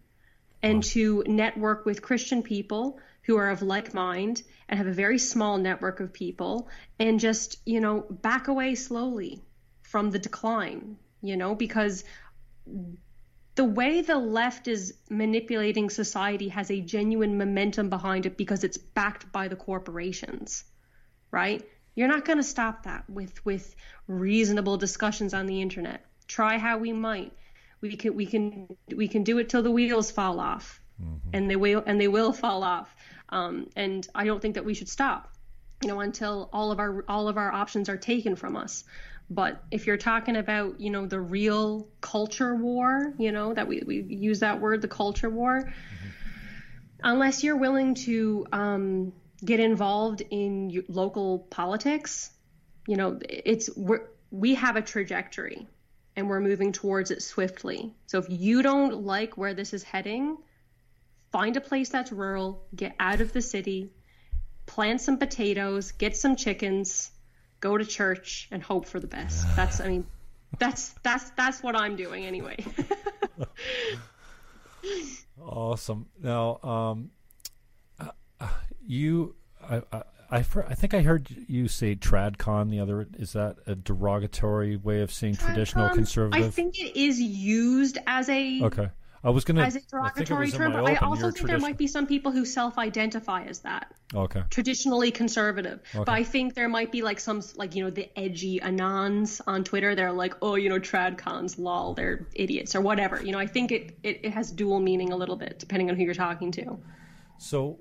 And to network with Christian people who are of like mind and have a very small network of people and just, you know, back away slowly from the decline, you know, because the way the left is manipulating society has a genuine momentum behind it because it's backed by the corporations, right? You're not going to stop that with, with reasonable discussions on the internet. Try how we might. We can we can we can do it till the wheels fall off, mm-hmm. and they will and they will fall off. Um, and I don't think that we should stop, you know, until all of our all of our options are taken from us. But if you're talking about, you know, the real culture war, you know, that we, we use that word, the culture war, mm-hmm. unless you're willing to um, get involved in local politics, you know, it's we're, we have a trajectory. And we're moving towards it swiftly. So if you don't like where this is heading, find a place that's rural, get out of the city, plant some potatoes, get some chickens, go to church, and hope for the best. That's, I mean, that's that's that's what I'm doing anyway. Awesome. Now, um, uh, you, I, I, I think I heard you say TradCon the other. Is that a derogatory way of saying TradCon, traditional conservative? I think it is used as a okay. I was gonna as a derogatory term, but I also think tradition. There might be some people who self-identify as that. Okay. Traditionally conservative, okay. But I think there might be like some like you know the edgy anons on Twitter. They're like, oh, you know, TradCons, lol, they're idiots or whatever. You know, I think it, it, it has dual meaning a little bit depending on who you're talking to. So.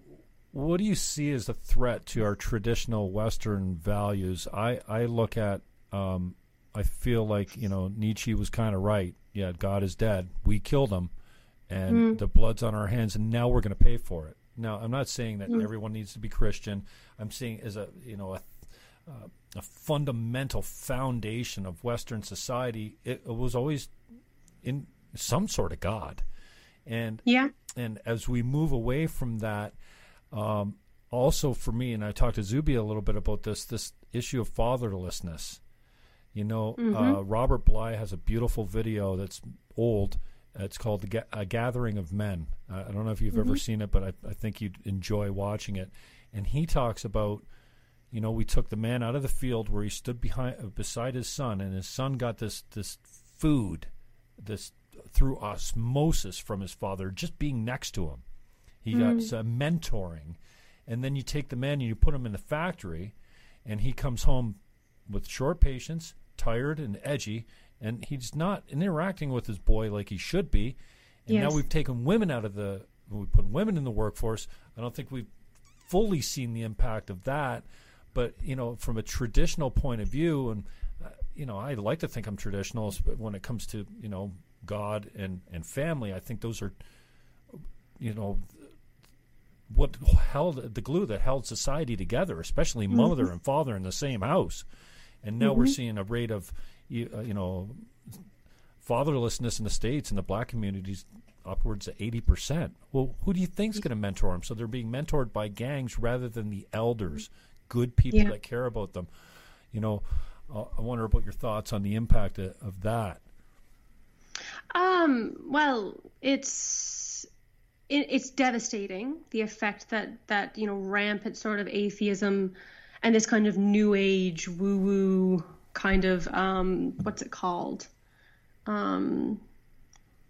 What do you see as a threat to our traditional Western values? I, I look at, um, I feel like, you know, Nietzsche was kind of right. Yeah, God is dead. We killed him, and mm. the blood's on our hands, and now we're going to pay for it. Now, I'm not saying that mm. everyone needs to be Christian. I'm saying as a, you know, a, uh, a fundamental foundation of Western society, it, it was always in some sort of God. And yeah. and as we move away from that, Um, also for me, and I talked to Zuby a little bit about this, this issue of fatherlessness. You know, mm-hmm. uh, Robert Bly has a beautiful video that's old. It's called the Ga- A Gathering of Men. Uh, I don't know if you've mm-hmm. ever seen it, but I, I think you'd enjoy watching it. And he talks about, you know, we took the man out of the field where he stood behind uh, beside his son, and his son got this this food, this through osmosis from his father, just being next to him. He got mm. uh, mentoring. And then you take the man and you put him in the factory, and he comes home with short patience, tired and edgy, and he's not interacting with his boy like he should be. And yes. now we've taken women out of the – we put women in the workforce. I don't think we've fully seen the impact of that. But, you know, from a traditional point of view, and, uh, you know, I like to think I'm traditional when it comes to, you know, God and, and family. I think those are, you know, what held the glue that held society together, especially mm-hmm. mother and father in the same house. And now mm-hmm. we're seeing a rate of, you, uh, you know, fatherlessness in the States and the black communities upwards of eighty percent. Well, who do you think's going to mentor them? So they're being mentored by gangs rather than the elders, good people yeah. that care about them. You know, uh, I wonder about your thoughts on the impact of, of that. Um, well, it's it, it's devastating, the effect that, that, you know, rampant sort of atheism and this kind of new age woo-woo kind of, um, what's it called? Um,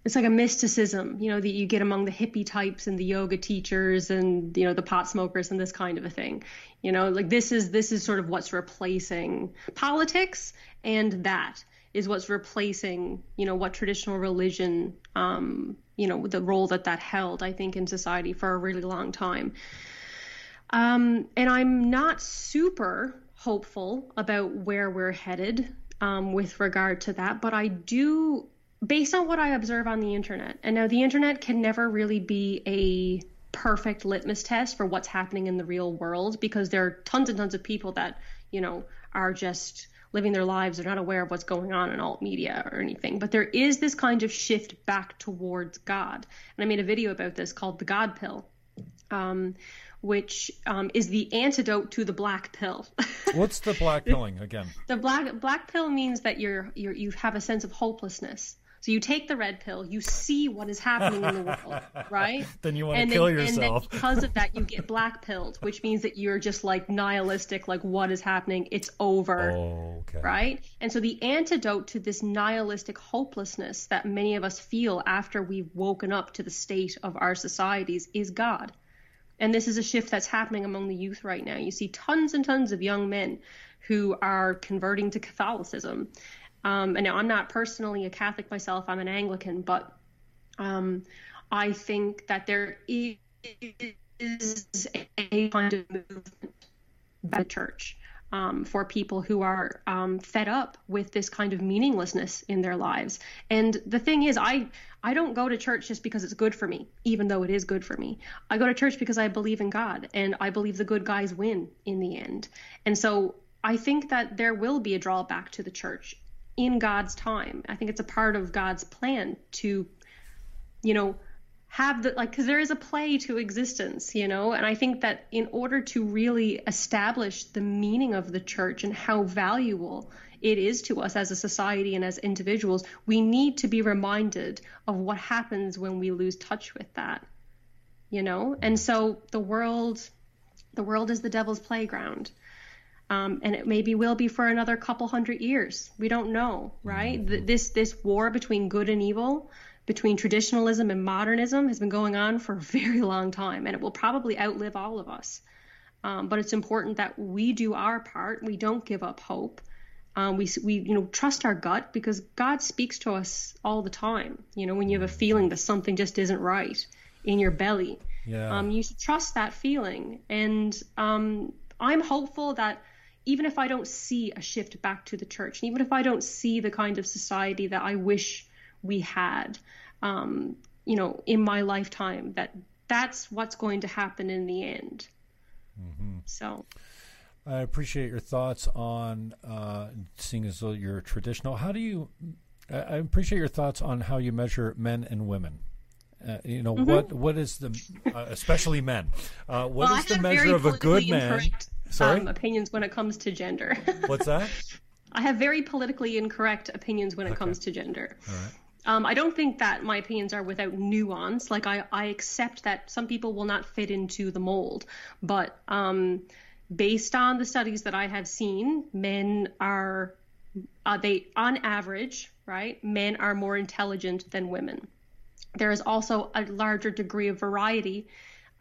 it's like a mysticism, you know, that you get among the hippie types and the yoga teachers and, you know, the pot smokers and this kind of a thing. You know, like this is this is sort of what's replacing politics, and that is what's replacing, you know, what traditional religion, um, you know, the role that that held, I think, in society for a really long time. Um, and I'm not super hopeful about where we're headed um, with regard to that, but I do, based on what I observe on the internet, and now the internet can never really be a perfect litmus test for what's happening in the real world, because there are tons and tons of people that, you know, are just living their lives, they're not aware of what's going on in alt media or anything. But there is this kind of shift back towards God. And I made a video about this called The God Pill, um, which um, is the antidote to the black pill. What's the black pilling again? The black black pill means that you're you're you have a sense of hopelessness. So you take the red pill, you see what is happening in the world, right? Then you want and to then, kill yourself. And then because of that, you get black pilled, which means that you're just like nihilistic, like what is happening? It's over, okay. Right? And so the antidote to this nihilistic hopelessness that many of us feel after we've woken up to the state of our societies is God. And this is a shift that's happening among the youth right now. You see tons and tons of young men who are converting to Catholicism. Um, and now I'm not personally a Catholic myself, I'm an Anglican, but um, I think that there is a kind of movement by the church um, for people who are um, fed up with this kind of meaninglessness in their lives. And the thing is, I, I don't go to church just because it's good for me, even though it is good for me. I go to church because I believe in God, and I believe the good guys win in the end. And so I think that there will be a drawback to the church in God's time. I think it's a part of God's plan to, you know, have the, like, because there is a play to existence, you know, and I think that in order to really establish the meaning of the church and how valuable it is to us as a society and as individuals, we need to be reminded of what happens when we lose touch with that, you know. And so the world, the world is the devil's playground. Um, and it maybe will be for another couple hundred years. We don't know, right? Mm-hmm. This this war between good and evil, between traditionalism and modernism, has been going on for a very long time, and it will probably outlive all of us. Um, but it's important that we do our part. We don't give up hope. Um, we we you know trust our gut, because God speaks to us all the time. You know, when you have a feeling that something just isn't right in your belly, yeah. um, you should trust that feeling. And um, I'm hopeful that, even if I don't see a shift back to the church, and even if I don't see the kind of society that I wish we had, um, you know, in my lifetime, that that's what's going to happen in the end. Mm-hmm. So I appreciate your thoughts on uh, seeing as though you're traditional. How do you, I appreciate your thoughts on how you measure men and women. Uh, you know, mm-hmm. what, what is the, uh, especially men, uh, what well, is the measure of a good man? Sorry? Um, opinions when it comes to gender. What's that? I have very politically incorrect opinions when it okay. comes to gender. All right. Um, I don't think that my opinions are without nuance. Like I, I accept that some people will not fit into the mold, but um, based on the studies that I have seen, men are, uh, they on average, right? Men are more intelligent than women. There is also a larger degree of variety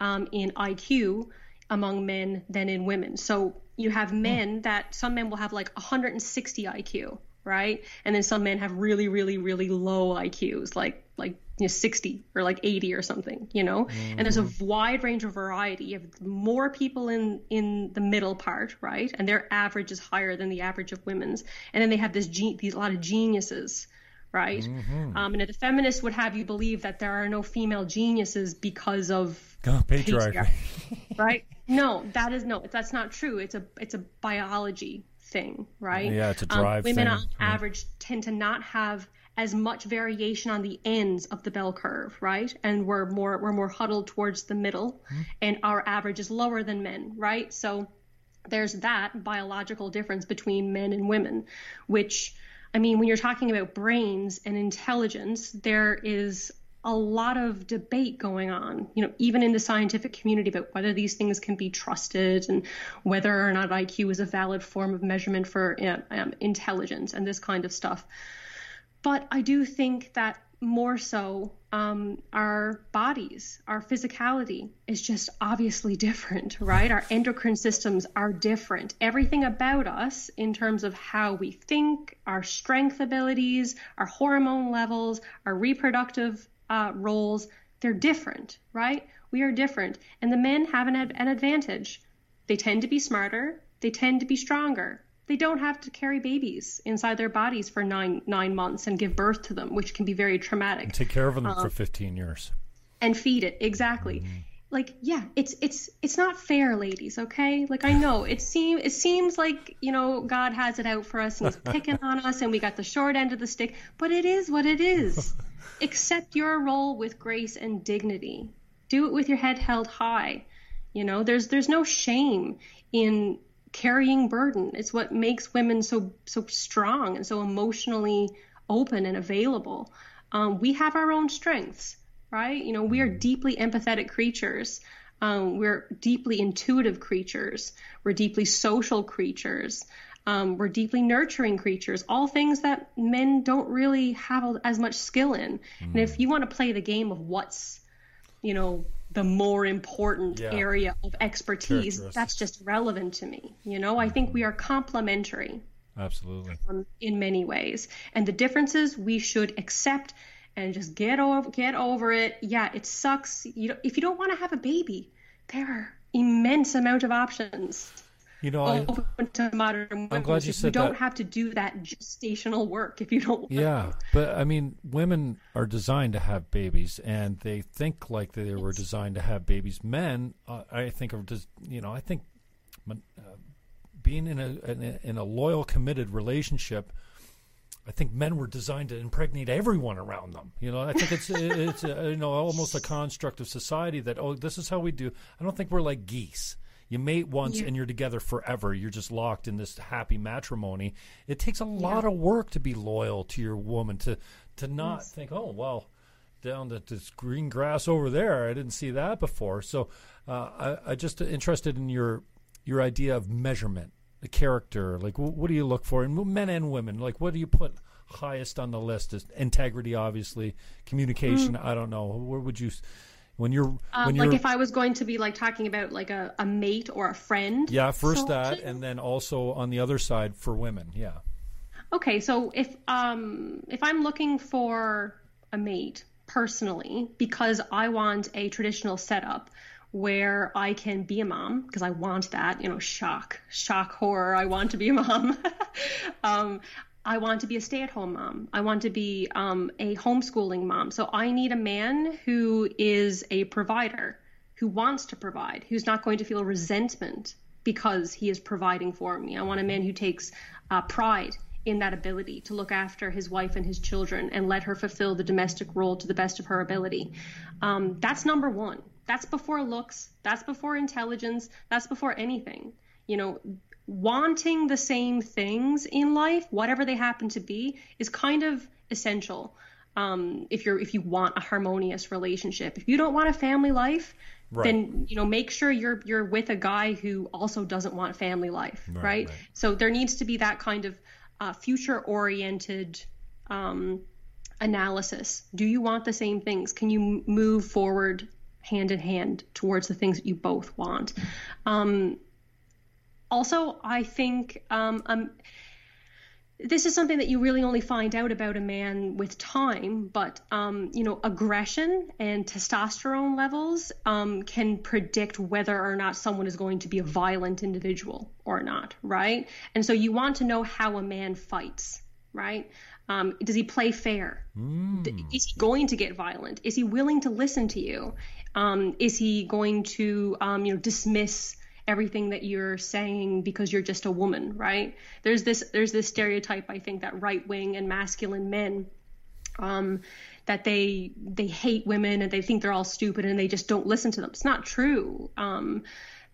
um, in I Q among men than in women. So you have men that some men will have like one hundred sixty I Q, right? And then some men have really, really, really low I Qs, like like you know, sixty or like eighty or something, you know? Mm. And there's a wide range of variety. You have more people in, in the middle part, right? And their average is higher than the average of women's. And then they have this ge- these a lot of geniuses, right? Mm-hmm. Um, and if the feminists would have you believe that there are no female geniuses because of oh, patriarchy, right? No, that is no, that's not true. It's a it's a biology thing, right? Yeah, it's a drive. Um, women thing. on yeah. average tend to not have as much variation on the ends of the bell curve, right? And we're more we're more huddled towards the middle, mm-hmm. and our average is lower than men, right? So there's that biological difference between men and women, which, I mean, when you're talking about brains and intelligence, there is a lot of debate going on, you know, even in the scientific community about whether these things can be trusted and whether or not I Q is a valid form of measurement for um, intelligence and this kind of stuff. But I do think that more so um, our bodies, our physicality is just obviously different, right? Our endocrine systems are different. Everything about us in terms of how we think, our strength abilities, our hormone levels, our reproductive uh, roles, they're different, right? We are different. And the men have an, ad- an advantage. They tend to be smarter. They tend to be stronger. They don't have to carry babies inside their bodies for nine nine months and give birth to them, which can be very traumatic. And take care of them um, for fifteen years. And feed it, exactly. Mm-hmm. Like, yeah, it's it's it's not fair, ladies, okay? Like, I know, it, seem, it seems like, you know, God has it out for us and he's picking on us and we got the short end of the stick, but it is what it is. Accept your role with grace and dignity. Do it with your head held high. You know, there's there's no shame in carrying burden. It's what makes women so so strong and so emotionally open and available. Um, we have our own strengths, right? You know, we are deeply empathetic creatures. Um, we're deeply intuitive creatures. We're deeply social creatures. Um, we're deeply nurturing creatures, all things that men don't really have as much skill in. Mm. And if you want to play the game of what's, you know, the more important yeah. area of expertise, that's just relevant to me. You know, I think we are complementary. Absolutely. Um, in many ways. And the differences we should accept and just get over, get over it. Yeah, it sucks. You know, if you don't want to have a baby, there are immense amount of options. You know, I, to modern women. I'm glad you said that. You don't have to do that gestational work if you don't want yeah, to. Yeah, but I mean, women are designed to have babies, and they think like they were designed to have babies. Men, uh, I think, are just, you know, I think uh, being in a, in a in a loyal, committed relationship, I think men were designed to impregnate everyone around them. You know, I think it's it's uh, you know, almost a construct of society that, oh, this is how we do. I don't think we're like geese. You mate once yeah. and you're together forever. You're just locked in this happy matrimony. It takes a lot yeah. of work to be loyal to your woman, to to not yes. think, oh, well, down to this green grass over there, I didn't see that before. So uh, I, I just interested in your your idea of measurement, the character. Like, w- what do you look for? And men and women, like, what do you put highest on the list? Is integrity, obviously. Communication, mm. I don't know. Where would you... When you're, when um, you're, like if I was going to be like talking about like a, a mate or a friend. Yeah, first so that, and then also on the other side for women. Yeah. Okay, so if um if I'm looking for a mate personally because I want a traditional setup where I can be a mom because I want that, you know, shock, shock horror. I want to be a mom. um. I want to be a stay-at-home mom. I want to be um, a homeschooling mom. So I need a man who is a provider, who wants to provide, who's not going to feel resentment because he is providing for me. I want a man who takes uh, pride in that ability to look after his wife and his children and let her fulfill the domestic role to the best of her ability. Um, that's number one. That's before looks. That's before intelligence. That's before anything. You know, wanting the same things in life, whatever they happen to be, is kind of essential. Um, if you're if you want a harmonious relationship, if you don't want a family life, right. then you know make sure you're you're with a guy who also doesn't want family life, right? right? right. So there needs to be that kind of uh, future-oriented um, analysis. Do you want the same things? Can you move forward hand in hand towards the things that you both want? Um, Also, I think um, um, this is something that you really only find out about a man with time, but, um, you know, aggression and testosterone levels um, can predict whether or not someone is going to be a violent individual or not, right? And so you want to know how a man fights, right? Um, does he play fair? Mm. Is he going to get violent? Is he willing to listen to you? Um, is he going to, um, you know, dismiss everything that you're saying because you're just a woman, right? There's this, there's this stereotype, I think, that right wing and masculine men, um, that they, they hate women and they think they're all stupid and they just don't listen to them. It's not true. Um,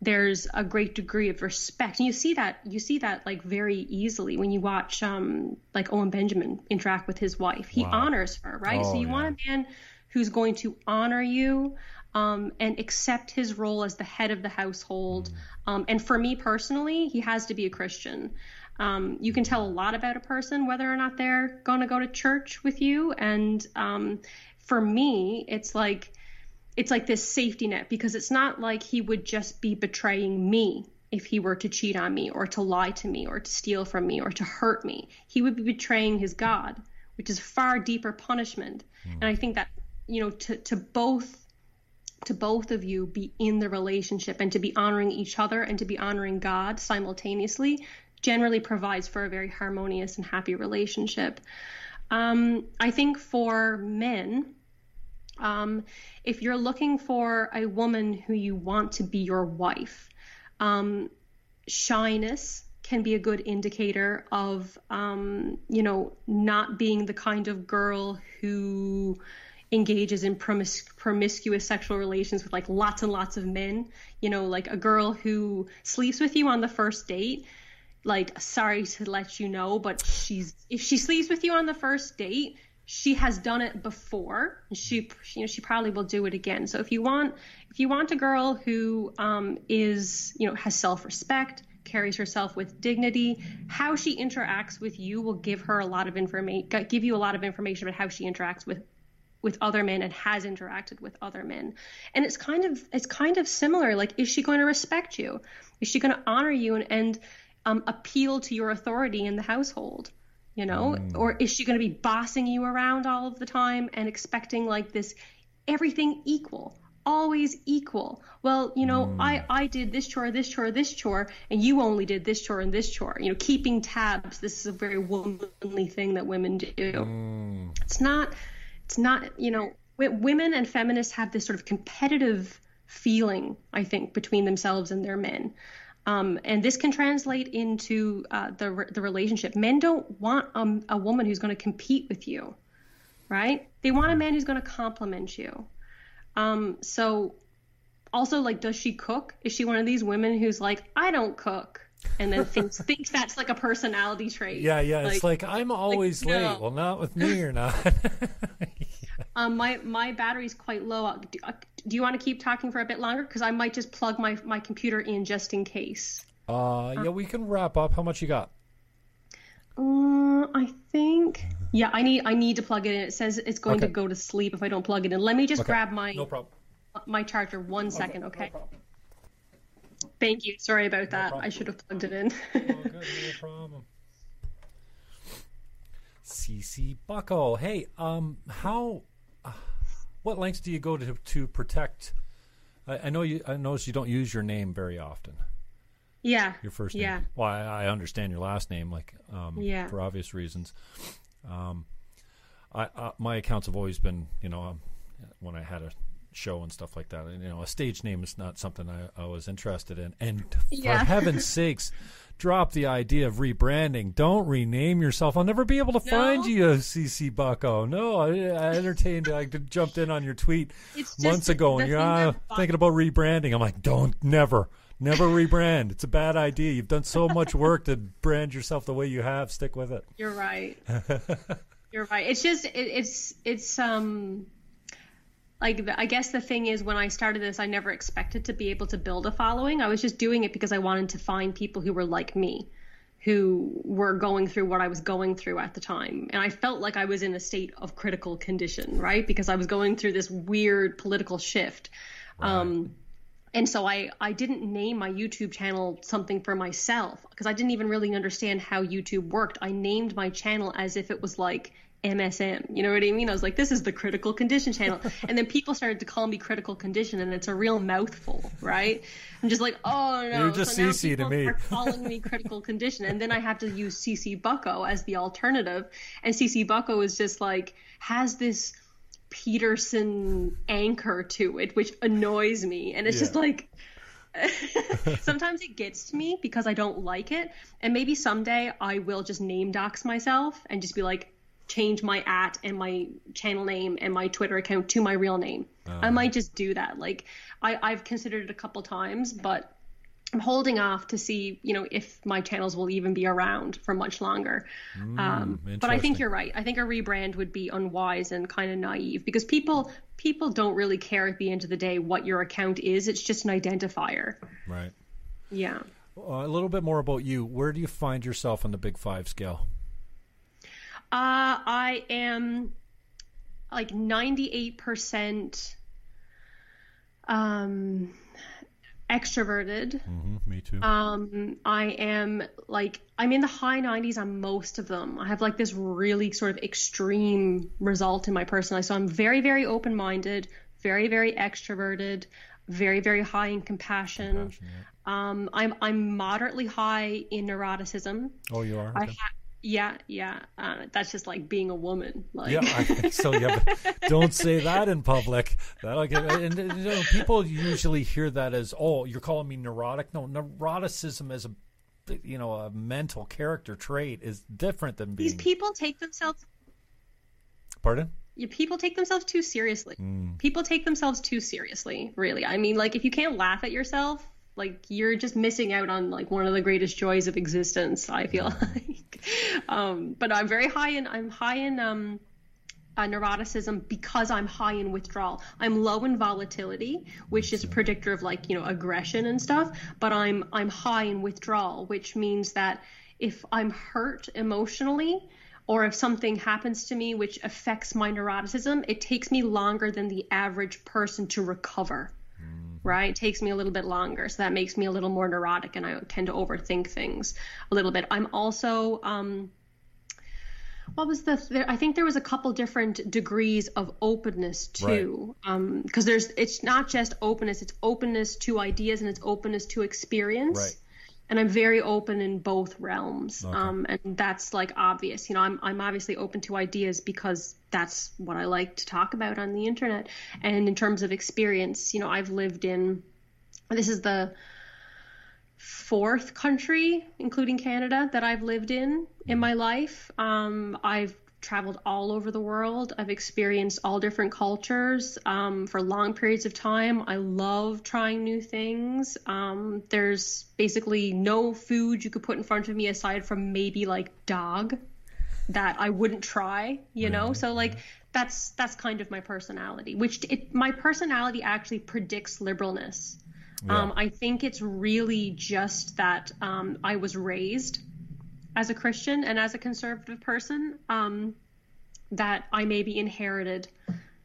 there's a great degree of respect. And you see that, you see that like very easily when you watch, um, like Owen Benjamin interact with his wife. He wow. honors her, right? Oh, so you yeah. want a man who's going to honor you, um, and accept his role as the head of the household. Mm. Um, and for me personally, he has to be a Christian. Um, you can tell a lot about a person, whether or not they're going to go to church with you. And, um, for me, it's like, it's like this safety net, because it's not like he would just be betraying me if he were to cheat on me or to lie to me or to steal from me or to hurt me. He would be betraying his God, which is far deeper punishment. Mm. And I think that, you know, to, to both, to both of you be in the relationship and to be honoring each other and to be honoring God simultaneously generally provides for a very harmonious and happy relationship. Um, I think for men, um, if you're looking for a woman who you want to be your wife, um, shyness can be a good indicator of, um, you know, not being the kind of girl who engages in promis- promiscuous sexual relations with like lots and lots of men. You know, like a girl who sleeps with you on the first date, like, sorry to let you know, but she's, if she sleeps with you on the first date, she has done it before. She, you know, she probably will do it again. So if you want, if you want a girl who, um, is, you know, has self-respect, carries herself with dignity, how she interacts with you will give her a lot of information, give you a lot of information about how she interacts with with other men and has interacted with other men. And it's kind of, it's kind of similar. Like, is she going to respect you? Is she going to honor you and, and, um, appeal to your authority in the household, you know, mm. or is she going to be bossing you around all of the time and expecting like this, everything equal, always equal? Well, you know, mm. I, I did this chore, this chore, this chore, and you only did this chore and this chore, you know, keeping tabs. This is a very womanly thing that women do. Mm. It's not, It's not, you know, women and feminists have this sort of competitive feeling, I think, between themselves and their men. Um, and this can translate into uh, the the relationship. Men don't want um, a woman who's going to compete with you, right? They want a man who's going to compliment you. Um, so also, like, does she cook? Is she one of these women who's like, I don't cook? And then thinks thinks that's like a personality trait. Yeah, yeah. Like, it's like, I'm always like, no. late. Well, not with me, you're not. yeah. Um, my my battery's quite low. Do, do you want to keep talking for a bit longer? Because I might just plug my, my computer in just in case. Uh, yeah, um, we can wrap up. How much you got? Uh, I think. Yeah, I need I need to plug it in. It says it's going okay. to go to sleep if I don't plug it in. Let me just okay. grab my no problem. my charger. One okay. second, okay. No problem. Thank you. Sorry about that. No I should have plugged it in. oh, good. No problem. C C Bucko. Hey, um, how, uh, what lengths do you go to to protect? I, I know you. I notice you don't use your name very often. Yeah. Your first name. Yeah. Well, I, I understand your last name, like, um, yeah. for obvious reasons. Um, I, I my accounts have always been, you know, um, when I had a show and stuff like that, and, you know, a stage name is not something I, I was interested in, and for yeah. heaven's sakes, drop the idea of rebranding. Don't rename yourself. I'll never be able to no. find you, C C Bucko. No, I, I entertained I jumped in on your tweet it's months ago, and you're uh, thinking about rebranding. I'm like, don't never never rebrand. It's a bad idea. You've done so much work to brand yourself the way you have. Stick with it. You're right. You're right. It's just it, it's it's um Like, I guess the thing is, when I started this, I never expected to be able to build a following. I was just doing it because I wanted to find people who were like me, who were going through what I was going through at the time. And I felt like I was in a state of critical condition, right? Because I was going through this weird political shift. Right. Um, and so I, I didn't name my YouTube channel something for myself because I didn't even really understand how YouTube worked. I named my channel as if it was like M S M. You know what I mean? I was like, this is the Critical Condition channel. And then people started to call me Critical Condition, and it's a real mouthful, right? I'm just like, oh, no. You're just so C C to me. Are calling me Critical Condition. And then I have to use C C Bucko as the alternative. And C C Bucko is just like, has this Peterson anchor to it, which annoys me. And it's yeah. just like... sometimes it gets to me because I don't like it, and maybe someday I will just name dox myself and just be like, change my at and my channel name and my Twitter account to my real name. Oh. I might just do that. Like I, I've considered it a couple times, but I'm holding off to see, you know, if my channels will even be around for much longer. Mm, um, but I think you're right. I think a rebrand would be unwise and kind of naive, because people people don't really care at the end of the day what your account is. It's just an identifier. Right. Yeah. Uh, a little bit more about you. Where do you find yourself on the Big Five scale? Uh, I am like ninety-eight percent um extroverted. Mm-hmm, me too. Um, I am like, I'm in the high nineties on most of them. I have like this really sort of extreme result in my personality. So I'm very, very open-minded, very, very extroverted, very, very high in compassion. compassion yeah. Um, I'm, I'm moderately high in neuroticism. Oh, you are? I okay. ha- yeah. Yeah. Uh, that's just like being a woman. Like. Yeah. I think so. Yeah. But don't say that in public. That'll get, and you know, people usually hear that as, oh, you're calling me neurotic. No, neuroticism as a, you know, a mental character trait is different than being. These people take themselves. Pardon? Yeah, people take themselves too seriously. Mm. People take themselves too seriously. Really. I mean, like, if you can't laugh at yourself, like, you're just missing out on like one of the greatest joys of existence, I feel yeah. like. Um, but I'm very high in, I'm high in um, uh, neuroticism because I'm high in withdrawal. I'm low in volatility, which is a predictor of like, you know, aggression and stuff. But I'm, I'm high in withdrawal, which means that if I'm hurt emotionally, or if something happens to me which affects my neuroticism, it takes me longer than the average person to recover. Right? It takes me a little bit longer. So that makes me a little more neurotic, and I tend to overthink things a little bit. I'm also, um, what was the, th- I think there was a couple different degrees of openness too. Right. Um, because there's, it's not just openness, it's openness to ideas and it's openness to experience. Right. And I'm very open in both realms. Okay. Um, and that's like obvious, you know, I'm, I'm obviously open to ideas because that's what I like to talk about on the internet. And in terms of experience, you know, I've lived in, this is the fourth country, including Canada, that I've lived in, in my life. Um, I've traveled all over the world. I've experienced all different cultures, um, for long periods of time. I love trying new things. Um, there's basically no food you could put in front of me aside from maybe like dog that I wouldn't try, you know? Mm-hmm. So like, that's, that's kind of my personality, which it, my personality actually predicts liberalness. Yeah. Um, I think it's really just that, um, I was raised as a Christian and as a conservative person, um, that I maybe inherited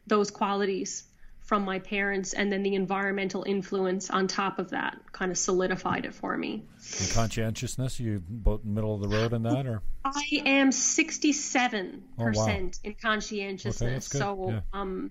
those qualities from my parents, and then the environmental influence on top of that kind of solidified it for me. And conscientiousness, you both middle of the road in that, or? I am sixty-seven percent oh, wow. in conscientiousness. Okay, that's good. So, yeah. um,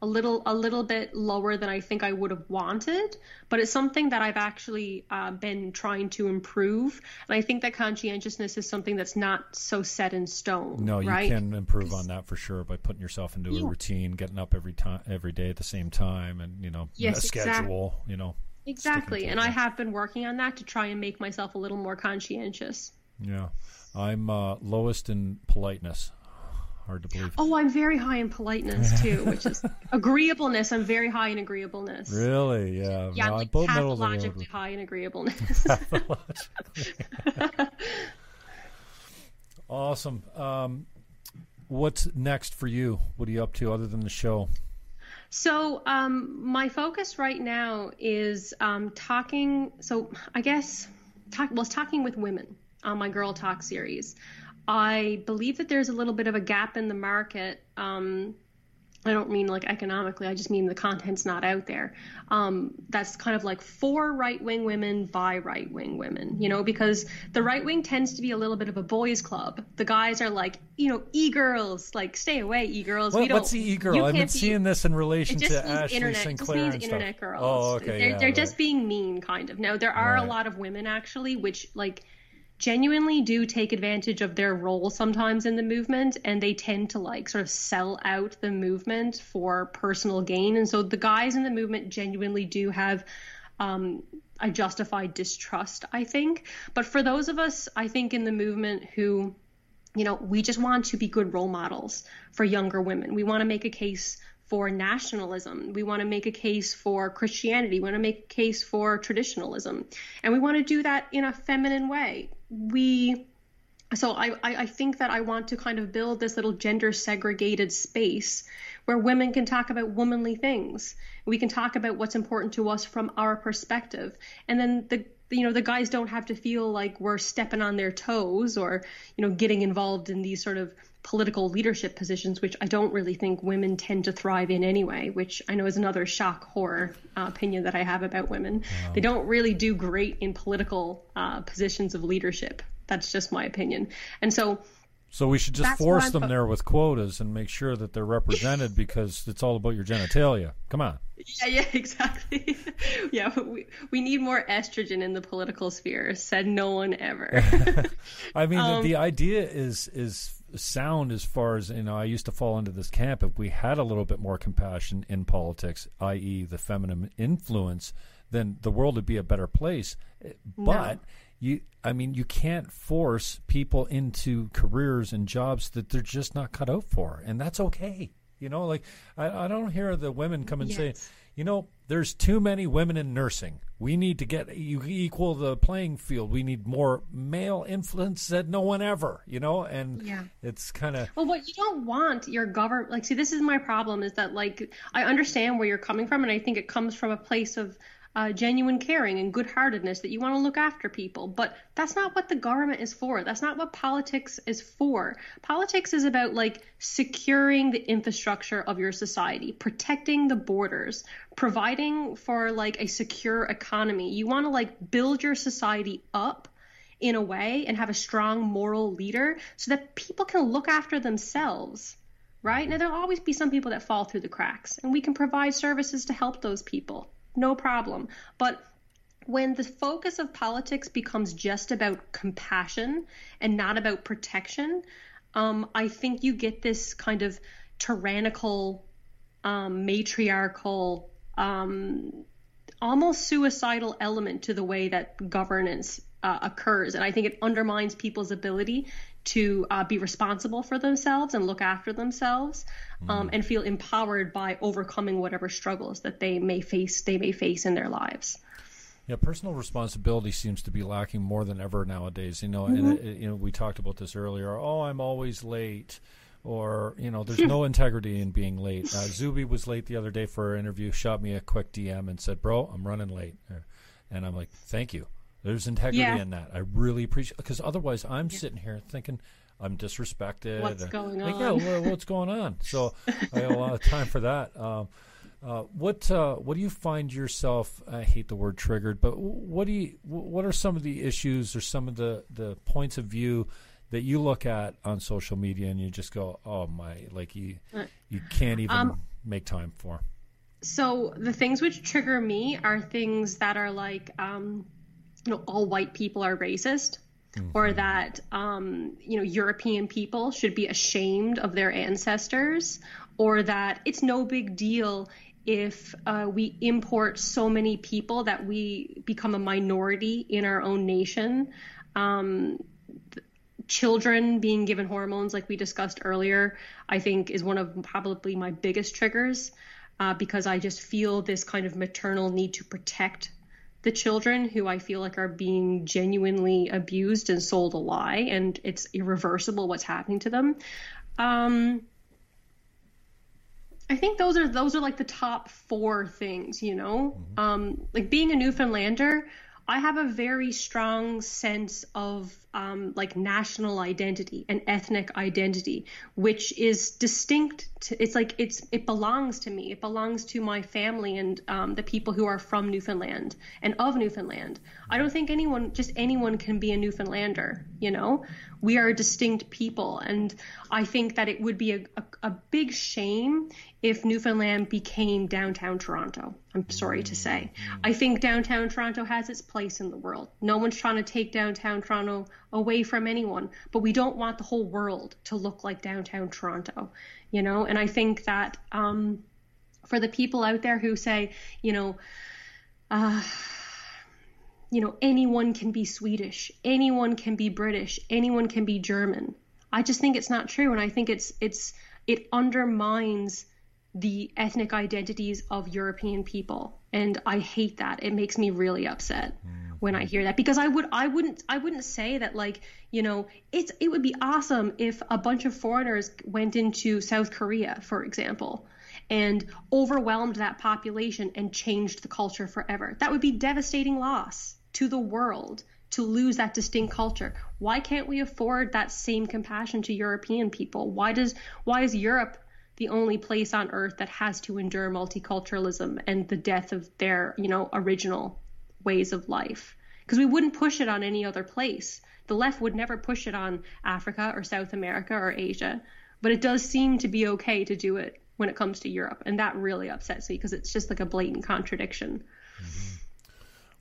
a little, a little bit lower than I think I would have wanted, but it's something that I've actually uh, been trying to improve. And I think that conscientiousness is something that's not so set in stone. No, you right? can improve on that for sure by putting yourself into yeah. a routine, getting up every time, every day at the same time, and you know, yes, a schedule. Exactly. You know, exactly. And that. I have been working on that to try and make myself a little more conscientious. Yeah, I'm uh, lowest in politeness. Hard to believe. Oh, I'm very high in politeness too, which is agreeableness. I'm very high in agreeableness. Really? Yeah. Yeah, no, I'm like both pathologically high in agreeableness. Awesome. Um, what's next for you? What are you up to other than the show? So um, my focus right now is um, talking. So I guess talk, well, it's talking with women on my Girl Talk series. I believe that there's a little bit of a gap in the market um, I don't mean like economically, I just mean the content's not out there. Um, that's kind of like for right-wing women by right-wing women, you know, because the right wing tends to be a little bit of a boys club. The guys are like, you know, e-girls, like stay away, e-girls. What, we don't, what's the e-girl? I've been be, seeing this in relation to Ashley internet, Sinclair just means and internet stuff. Girls. Oh, okay. They're, yeah, they're right. just being mean, kind of. Now, there are right. a lot of women actually, which like genuinely do take advantage of their role sometimes in the movement, and they tend to like sort of sell out the movement for personal gain. And so the guys in the movement genuinely do have um, a justified distrust, I think. But for those of us, I think, in the movement who, you know, we just want to be good role models for younger women. We want to make a case for nationalism. We want to make a case for Christianity. We want to make a case for traditionalism. And we want to do that in a feminine way. We, so I, I think that I want to kind of build this little gender segregated space where women can talk about womanly things. We can talk about what's important to us from our perspective. And then the, you know, the guys don't have to feel like we're stepping on their toes or, you know, getting involved in these sort of political leadership positions, which I don't really think women tend to thrive in anyway, which I know is another shock horror uh, opinion that I have about women. Wow. They don't really do great in political uh, positions of leadership. That's just my opinion. And so So we should just force them po- there with quotas and make sure that they're represented, because it's all about your genitalia. Come on. Yeah, yeah, exactly. Yeah, we, we need more estrogen in the political sphere, said no one ever. I mean, um, the idea is is sound as far as, you know, I used to fall into this camp. If we had a little bit more compassion in politics, that is the feminine influence, then the world would be a better place. But... No. You, I mean, you can't force people into careers and jobs that they're just not cut out for, and that's okay. You know, like I, I don't hear the women come and yes. say, you know, there's too many women in nursing. We need to get you equal the playing field. We need more male influence that no one ever, you know, and yeah. it's kind of. Well, what you don't want your government, like, see, this is my problem, is that, like, I understand where you're coming from, and I think it comes from a place of Uh, genuine caring and good-heartedness, that you want to look after people. But that's not what the government is for. That's not what politics is for. Politics is about, like, securing the infrastructure of your society, protecting the borders, providing for, like, a secure economy. You want to, like, build your society up in a way and have a strong moral leader so that people can look after themselves. Right? Now, there'll always be some people that fall through the cracks, and we can provide services to help those people. No problem. But when the focus of politics becomes just about compassion and not about protection, um, I think you get this kind of tyrannical, um, matriarchal, um, almost suicidal element to the way that governance uh, occurs. And I think it undermines people's ability to uh, be responsible for themselves and look after themselves, um, mm. and feel empowered by overcoming whatever struggles that they may face, they may face in their lives. Yeah, personal responsibility seems to be lacking more than ever nowadays. You know, mm-hmm. and it, you know, we talked about this earlier. Oh, I'm always late, or, you know, there's no integrity in being late. Uh, Zuby was late the other day for an interview. Shot me a quick D M and said, "Bro, I'm running late," and I'm like, "Thank you." There's integrity yeah. in that. I really appreciate, because otherwise I'm yeah. sitting here thinking I'm disrespected. What's or, going like, on? Yeah, well, what's going on? So I have a lot of time for that. Um, uh, what uh, what do you find yourself? I hate the word triggered, but what do you? What are some of the issues or some of the, the points of view that you look at on social media and you just go, oh my, like you you can't even um, make time for? So the things which trigger me are things that are like. Um, you know, all white people are racist, mm-hmm. or that, um, you know, European people should be ashamed of their ancestors, or that it's no big deal if uh, we import so many people that we become a minority in our own nation. Um, th- children being given hormones, like we discussed earlier, I think is one of probably my biggest triggers, uh, because I just feel this kind of maternal need to protect the children who I feel like are being genuinely abused and sold a lie, and it's irreversible what's happening to them. Um, I think those are, those are like the top four things, you know, mm-hmm. um, like being a Newfoundlander, I have a very strong sense of um, like national identity and ethnic identity, which is distinct. To, it's like it's it belongs to me. It belongs to my family and um, the people who are from Newfoundland and of Newfoundland. I don't think anyone, just anyone can be a Newfoundlander. You know, we are a distinct people. And I think that it would be a, a, a big shame if Newfoundland became downtown Toronto. I'm sorry to say. I think downtown Toronto has its place in the world. No one's trying to take downtown Toronto away from anyone, but we don't want the whole world to look like downtown Toronto, you know? And I think that um, for the people out there who say, you know, uh, you know, anyone can be Swedish, anyone can be British, anyone can be German. I just think it's not true. And I think it's, it's, it undermines the ethnic identities of European people. And I hate that. It makes me really upset mm. when I hear that, because I would, I wouldn't, I wouldn't say that, like, you know, it's, it would be awesome if a bunch of foreigners went into South Korea, for example, and overwhelmed that population and changed the culture forever. That would be devastating loss to the world to lose that distinct culture. Why can't we afford that same compassion to European people? Why does, why is Europe the only place on earth that has to endure multiculturalism and the death of their, you know, original ways of life? Because we wouldn't push it on any other place. The left would never push it on Africa or South America or Asia, but it does seem to be okay to do it when it comes to Europe. And that really upsets me, because it's just like a blatant contradiction. Mm-hmm.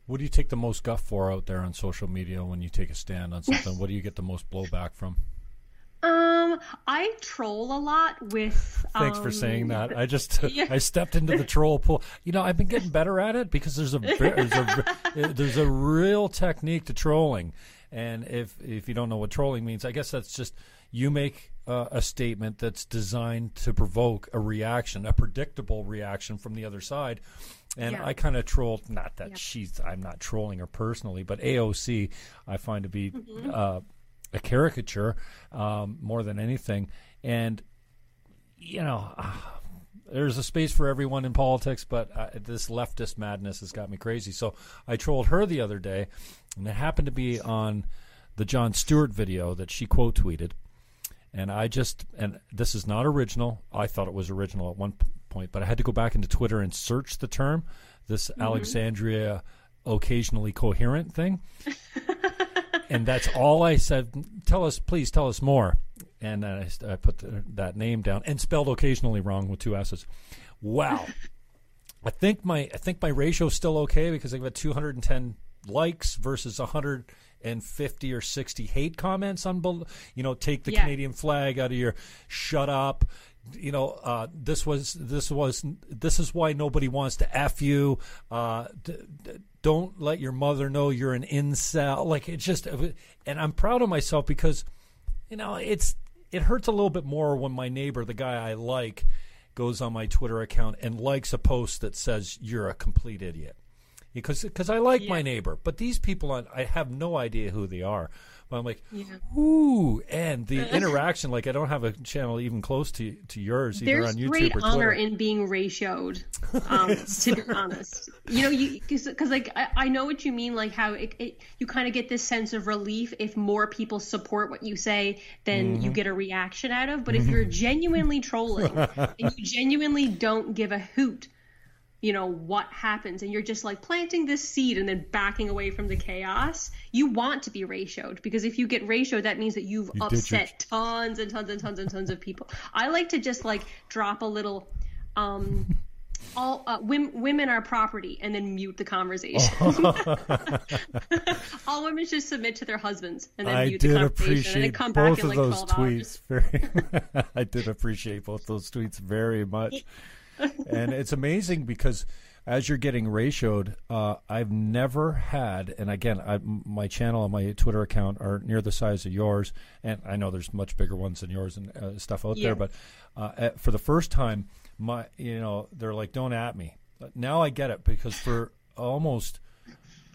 What do you take the most guff for out there on social media when you take a stand on something? What do you get the most blowback from? Um, I troll a lot with. Um, Thanks for saying that. I just yeah. I stepped into the troll pool. You know, I've been getting better at it, because there's a there's a, there's a real technique to trolling, and if if you don't know what trolling means, I guess that's just you make uh, a statement that's designed to provoke a reaction, a predictable reaction from the other side. And yeah. I kind of trolled, not that yeah. she's I'm not trolling her personally, but A O C I find to be. Mm-hmm. Uh, a caricature um, more than anything. And, you know, uh, there's a space for everyone in politics, but uh, this leftist madness has got me crazy. So I trolled her the other day, and it happened to be on the Jon Stewart video that she quote tweeted. And I just, and this is not original. I thought it was original at one p- point, but I had to go back into Twitter and search the term, this mm-hmm. Alexandria occasionally coherent thing. And that's all I said. Tell us, please tell us more. And then I, I put the, that name down, and spelled occasionally wrong with two S's. Wow. I think my I think my ratio is still okay, because I've got two hundred ten likes versus one hundred fifty or sixty hate comments on, you know, take the yeah. Canadian flag out of your shut up. You know, uh, this was this was this is why nobody wants to F you. Uh, d- d- Don't let your mother know you're an incel. Like, it's just, and I'm proud of myself, because, you know, it's it hurts a little bit more when my neighbor, the guy I like, goes on my Twitter account and likes a post that says you're a complete idiot, because because I like yeah. my neighbor, but these people on, I have no idea who they are. But I'm like, yeah. ooh, and the interaction. Like, I don't have a channel even close to to yours. There's either on YouTube or Twitter. There's great honor in being ratioed. Um, to be honest, you know, you because like I, I know what you mean. Like how it, it you kind of get this sense of relief if more people support what you say than mm-hmm. you get a reaction out of. But if you're genuinely trolling and you genuinely don't give a hoot, you know, what happens, and you're just like planting this seed and then backing away from the chaos, you want to be ratioed, because if you get ratioed, that means that you've you upset your... tons and tons and tons and tons of people. I like to just like drop a little, um, all uh, women, women are property, and then mute the conversation. Oh. All women should submit to their husbands, and then I mute the conversation. I did appreciate both of like those tweets. Very... I did appreciate both those tweets very much. And it's amazing, because as you're getting ratioed, uh, I've never had, and again, I, my channel and my Twitter account are near the size of yours, and I know there's much bigger ones than yours and uh, stuff out yeah. there, but uh, at, for the first time, my, you know, they're like, don't at me. But now I get it, because for almost,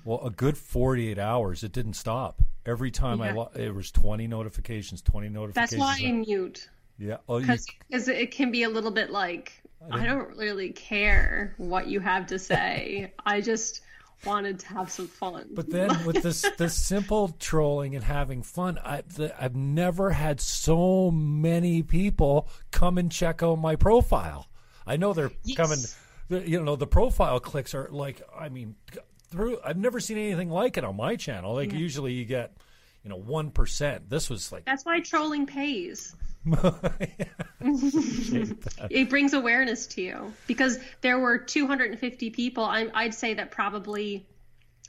well, a good forty-eight hours, it didn't stop. Every time yeah. I, lo- it was twenty notifications, twenty notifications. That's why I mute. Yeah. Oh, because it can be a little bit like, I don't really care what you have to say. I just wanted to have some fun. But then with this the simple trolling and having fun, I, the, I've never had so many people come and check out my profile. I know they're yes. coming, you know, the profile clicks are like, I mean, through. I've never seen anything like it on my channel. Like yeah. usually you get, you know, one percent. This was like. That's why trolling pays. It brings awareness to you, because there were two hundred fifty people. I, I'd say that probably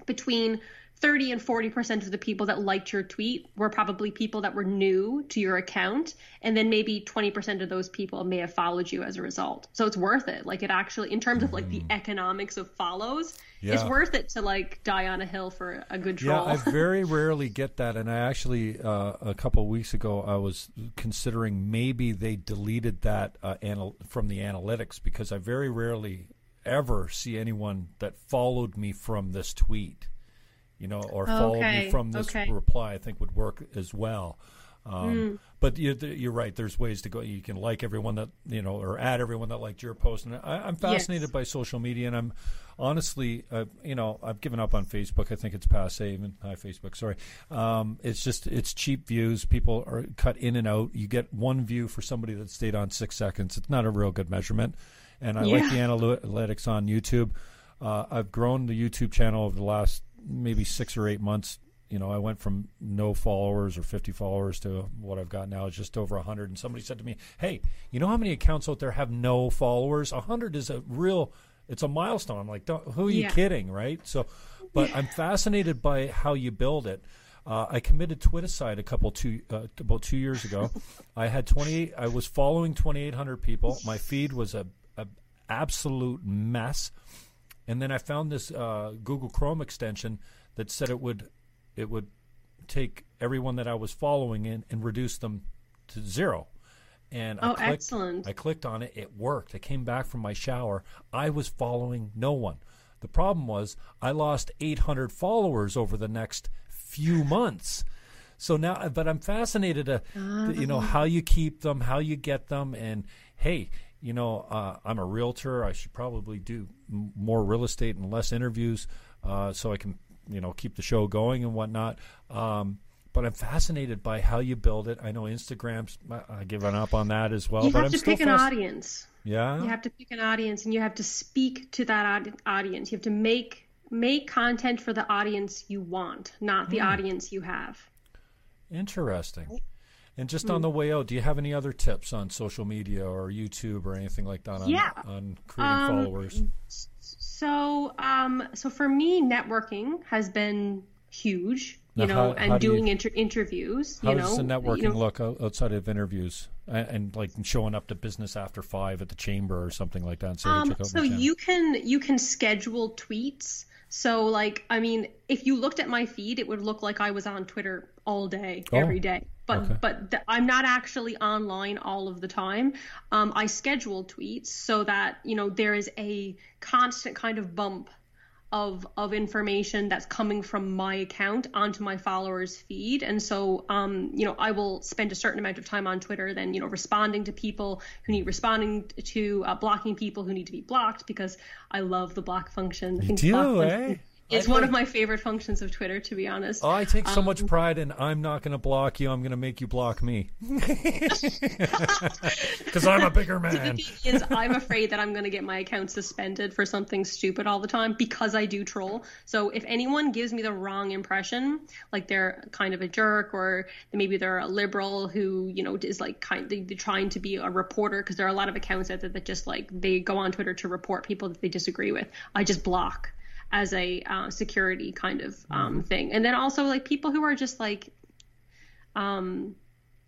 between thirty and forty percent of the people that liked your tweet were probably people that were new to your account, and then maybe twenty percent of those people may have followed you as a result. So it's worth it. Like, it actually, in terms of like the economics of follows, yeah. it's worth it to like die on a hill for a good troll. Yeah, I very rarely get that, and I actually uh, a couple of weeks ago I was considering maybe they deleted that uh, anal- from the analytics, because I very rarely ever see anyone that followed me from this tweet, you know, or followed okay. me from this okay. reply. I think would work as well. Um, mm. But you're, you're right. There's ways to go. You can like everyone that, you know, or add everyone that liked your post. And I, I'm fascinated yes. by social media. And I'm honestly, uh, you know, I've given up on Facebook. I think it's passé. Even hi, Facebook. Sorry. Um, it's just, it's cheap views. People are cut in and out. You get one view for somebody that stayed on six seconds. It's not a real good measurement. And I yeah. like the analytics on YouTube. Uh, I've grown the YouTube channel over the last maybe six or eight months. You know, I went from no followers or fifty followers to what I've got now is just over one hundred. And somebody said to me, hey, you know how many accounts out there have no followers? one hundred is a real, it's a milestone. I'm like, don't, who are you yeah. kidding, right? So, but I'm fascinated by how you build it. Uh, I committed Twiticide a couple, two, uh, about two years ago. I had twenty-eight, I was following twenty-eight hundred people. My feed was a, a absolute mess. And then I found this uh, Google Chrome extension that said it would, it would take everyone that I was following in and reduce them to zero. And oh, I clicked, excellent. I clicked on it. It worked. I came back from my shower. I was following no one. The problem was I lost eight hundred followers over the next few months. So now, but I'm fascinated to, uh-huh. you know, how you keep them, how you get them. And hey, you know, uh, I'm a realtor. I should probably do m- more real estate and less interviews uh, so I can, you know, keep the show going and whatnot. Um, but I'm fascinated by how you build it. I know Instagram's I, I given up on that as well. You but have I'm to still pick fasc- an audience. Yeah. You have to pick an audience, and you have to speak to that od- audience. You have to make, make content for the audience you want, not the mm. audience you have. Interesting. And just mm. on the way out, do you have any other tips on social media or YouTube or anything like that on, yeah. on creating um, followers? So, um, so for me, networking has been huge, you now, know, how, and how do doing you, inter- interviews. How you does know, the networking you know, look outside of interviews, and, and like showing up to business after five at the chamber or something like that? So, um, so you can you can schedule tweets. So, like, I mean, if you looked at my feed, it would look like I was on Twitter all day, oh, every day. But okay. but the, I'm not actually online all of the time. Um, I schedule tweets so that, you know, there is a constant kind of bump of of information that's coming from my account onto my followers' feed. And so, um, you know, I will spend a certain amount of time on Twitter then, you know, responding to people who need responding to, uh, blocking people who need to be blocked, because I love the block function. You do, eh? It's one of my favorite functions of Twitter, to be honest. Oh, I take so um, much pride in I'm not going to block you. I'm going to make you block me. Because I'm a bigger man. The thing is, I'm afraid that I'm going to get my account suspended for something stupid all the time because I do troll. So if anyone gives me the wrong impression, like they're kind of a jerk, or maybe they're a liberal who, you know, is like kind of trying to be a reporter, because there are a lot of accounts out there that just like they go on Twitter to report people that they disagree with. I just block. As a uh, security kind of um, thing. And then also like people who are just like um,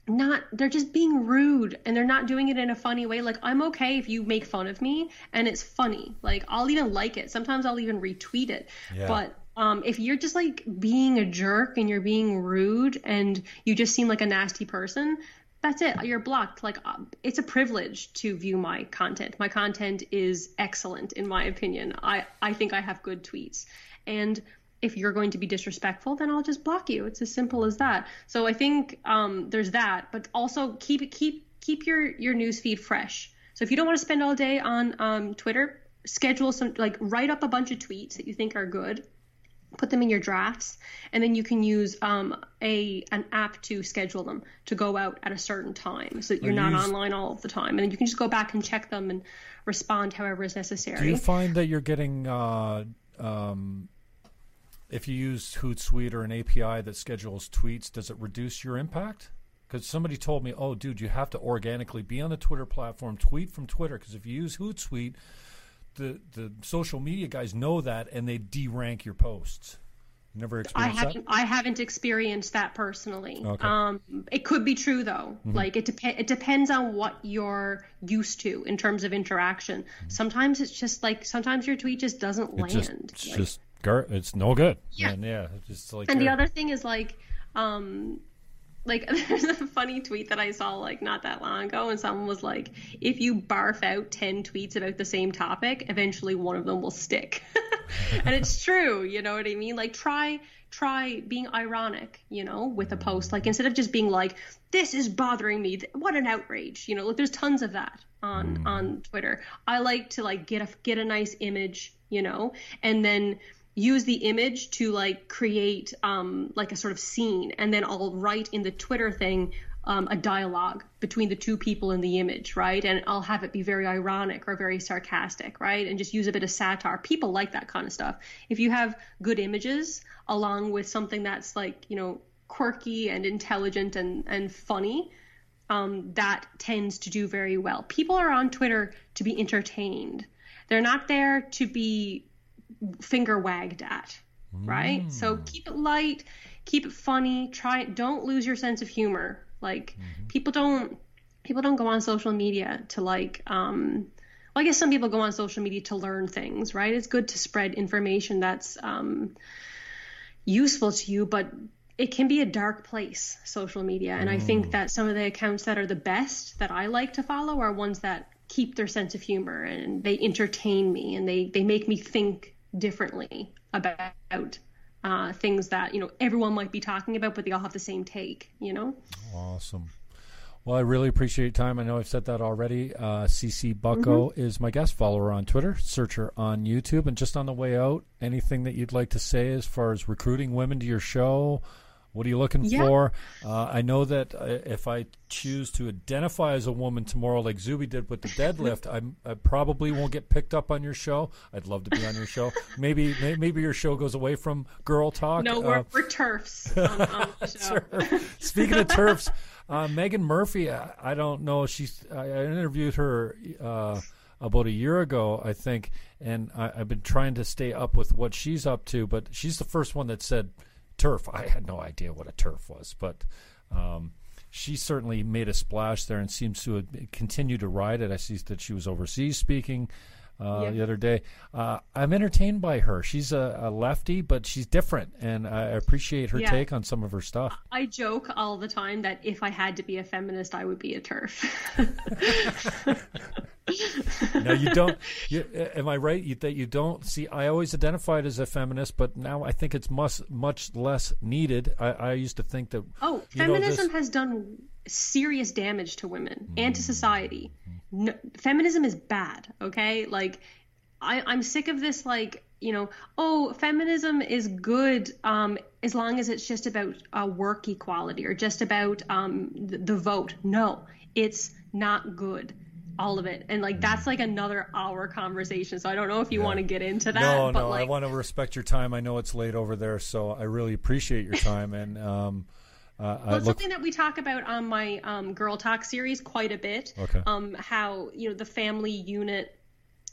not, they're just being rude and they're not doing it in a funny way. Like, I'm okay if you make fun of me and it's funny. Like, I'll even like it. Sometimes I'll even retweet it. Yeah. But um, if you're just like being a jerk and you're being rude and you just seem like a nasty person, that's it. You're blocked. Like, it's a privilege to view my content. My content is excellent, in my opinion. I, I think I have good tweets. And if you're going to be disrespectful, then I'll just block you. It's as simple as that. So I think um, there's that. But also keep keep keep your, your news feed fresh. So if you don't want to spend all day on um, Twitter, schedule some, like write up a bunch of tweets that you think are good, put them in your drafts, and then you can use um, a an app to schedule them to go out at a certain time so that you're not online all of the time. And then you can just go back and check them and respond however is necessary. Do you find that you're getting, uh, um, if you use Hootsuite or an A P I that schedules tweets, does it reduce your impact? Because somebody told me, oh, dude, you have to organically be on the Twitter platform, tweet from Twitter, because if you use Hootsuite, the the social media guys know that and they de-rank your posts. You never experienced I haven't, that? I haven't experienced that personally. Okay. Um, it could be true, though. Mm-hmm. Like it, dep- it depends on what you're used to in terms of interaction. Mm-hmm. Sometimes it's just like, sometimes your tweet just doesn't it land. Just, it's like, just, it's no good. Yeah. And, yeah, just like, and the other thing is like... Um, Like, there's a funny tweet that I saw, like, not that long ago, and someone was like, if you barf out ten tweets about the same topic, eventually one of them will stick. And it's true, you know what I mean? Like, try try being ironic, you know, with a post. Like, instead of just being like, this is bothering me, what an outrage. You know, like, there's tons of that on, mm. on Twitter. I like to, like, get a, get a nice image, you know, and then... use the image to like create um, like a sort of scene, and then I'll write in the Twitter thing um, a dialogue between the two people in the image, right? And I'll have it be very ironic or very sarcastic, right? And just use a bit of satire. People like that kind of stuff. If you have good images along with something that's like, you know, quirky and intelligent and, and funny, um, that tends to do very well. People are on Twitter to be entertained. They're not there to be finger wagged at, right? Mm. So keep it light, keep it funny, try it, don't lose your sense of humor. Like mm-hmm. people don't people don't go on social media to like um well I guess some people go on social media to learn things, right? It's good to spread information that's um useful to you, but it can be a dark place, social media. And mm. I think that some of the accounts that are the best that I like to follow are ones that keep their sense of humor and they entertain me and they, they make me think differently about uh, things that, you know, everyone might be talking about, but they all have the same take, you know? Awesome. Well, I really appreciate your time. I know I've said that already. Uh, C C Bucko mm-hmm. is my guest, follower on Twitter, searcher on YouTube. And just on the way out, anything that you'd like to say as far as recruiting women to your show? What are you looking yeah. for? Uh, I know that uh, if I choose to identify as a woman tomorrow, like Zuby did with the deadlift, I'm, I probably won't get picked up on your show. I'd love to be on your show. Maybe maybe your show goes away from Girl Talk. No, we're, uh, we're TERFs on, on the show. Sure. Speaking of TERFs, uh, Megan Murphy, I, I don't know. She's, I, I interviewed her uh, about a year ago, I think, and I, I've been trying to stay up with what she's up to, but she's the first one that said, TERF. I had no idea what a TERF was, but um, she certainly made a splash there and seems to continue to ride it. I see that she was overseas speaking uh, yeah. the other day. Uh, I'm entertained by her. She's a, a lefty, but she's different, and I appreciate her yeah. take on some of her stuff. I joke all the time that if I had to be a feminist, I would be a TERF. Now you don't. You, am I right you, that you don't see? I always identified as a feminist, but now I think it's much much less needed. I, I used to think that. Oh, feminism know, this... has done serious damage to women mm. and to society. No, feminism is bad. Okay, like I, I'm sick of this. Like you know, oh, feminism is good um, as long as it's just about uh, work equality or just about um, the, the vote. No, it's not good. All of it. And like, that's like another hour conversation. So I don't know if you yeah. want to get into that. No, but no, like... I want to respect your time. I know it's late over there. So I really appreciate your time. And um, uh, well, I look... something that we talk about on my um, Girl Talk series quite a bit. Okay. Um, how, you know, the family unit,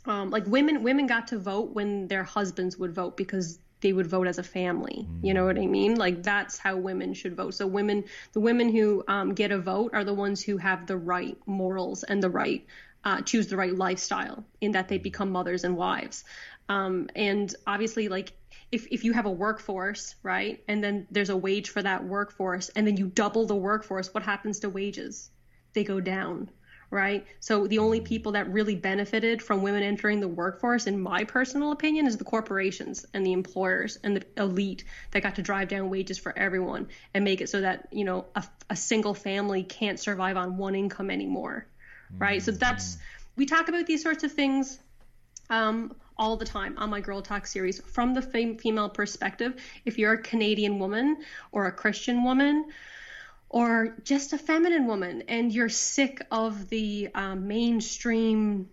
um, like women, women got to vote when their husbands would vote because they would vote as a family. You know what I mean? Like that's how women should vote. So women, the women who um, get a vote are the ones who have the right morals and the right, uh, choose the right lifestyle in that they become mothers and wives. Um, and obviously like if, if you have a workforce, right, and then there's a wage for that workforce and then you double the workforce, what happens to wages? They go down. Right. So the only people that really benefited from women entering the workforce, in my personal opinion, is the corporations and the employers and the elite that got to drive down wages for everyone and make it so that, you know, a, a single family can't survive on one income anymore. Right. Mm-hmm. So that's we talk about these sorts of things um, all the time on my Girl Talk series from the fem- female perspective. If you're a Canadian woman or a Christian woman or just a feminine woman and you're sick of the uh, mainstream,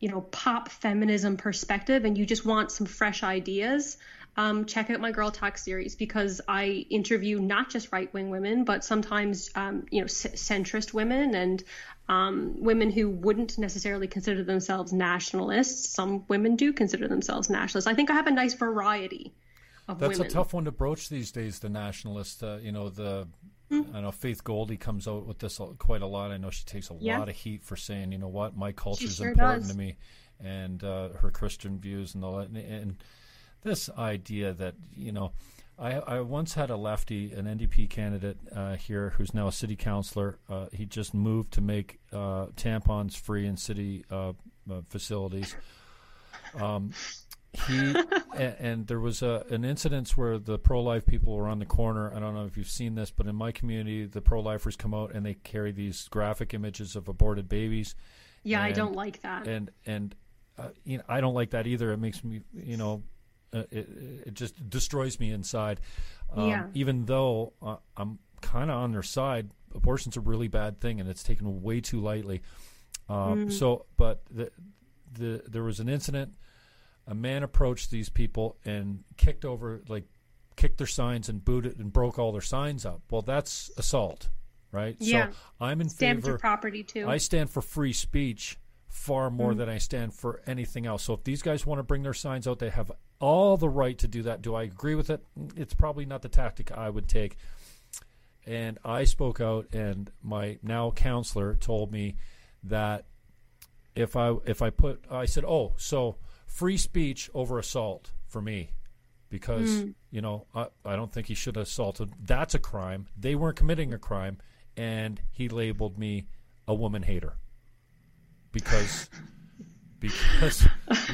you know, pop feminism perspective and you just want some fresh ideas, um, check out my Girl Talk series, because I interview not just right-wing women, but sometimes, um, you know, c- centrist women and um, women who wouldn't necessarily consider themselves nationalists. Some women do consider themselves nationalists. I think I have a nice variety of That's women. That's a tough one to broach these days, the nationalist, uh, you know, the... I know Faith Goldie comes out with this quite a lot. I know she takes a yeah. lot of heat for saying, you know what, my culture is sure important does. to me, and uh, her Christian views and all that. And, and this idea that, you know, I, I once had a lefty, an N D P candidate uh, here who's now a city councilor. Uh, he just moved to make uh, tampons free in city uh, uh, facilities. Um, he and, and there was a, an incident where the pro-life people were on the corner. I don't know if you've seen this, but in my community, the pro-lifers come out and they carry these graphic images of aborted babies. Yeah, and I don't like that. And and uh, you know, I don't like that either. It makes me, you know, uh, it, it just destroys me inside. Um, yeah. Even though uh, I'm kind of on their side, abortion's a really bad thing, and it's taken way too lightly. Um, mm. So, but the, the there was an incident. A man approached these people and kicked over, like, kicked their signs and booted and broke all their signs up. Well, that's assault, right? Yeah. So I'm in stand favor. Stand for property too. I stand for free speech far more mm-hmm. than I stand for anything else. So if these guys want to bring their signs out, they have all the right to do that. Do I agree with it? It's probably not the tactic I would take. And I spoke out, and my now counselor told me that if I if I put, I said, oh, so. Free speech over assault for me, because, mm. you know, I, I don't think he should have assaulted. That's a crime. They weren't committing a crime, and he labeled me a woman hater because because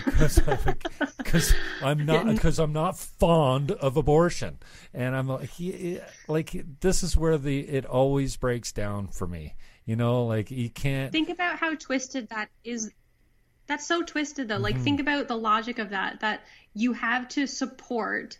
because, I, because I'm not because I'm not fond of abortion, and I'm like he, like this is where the it always breaks down for me. You know, like you can't think about how twisted that is. That's so twisted, though. Like, mm-hmm. think about the logic of that, that you have to support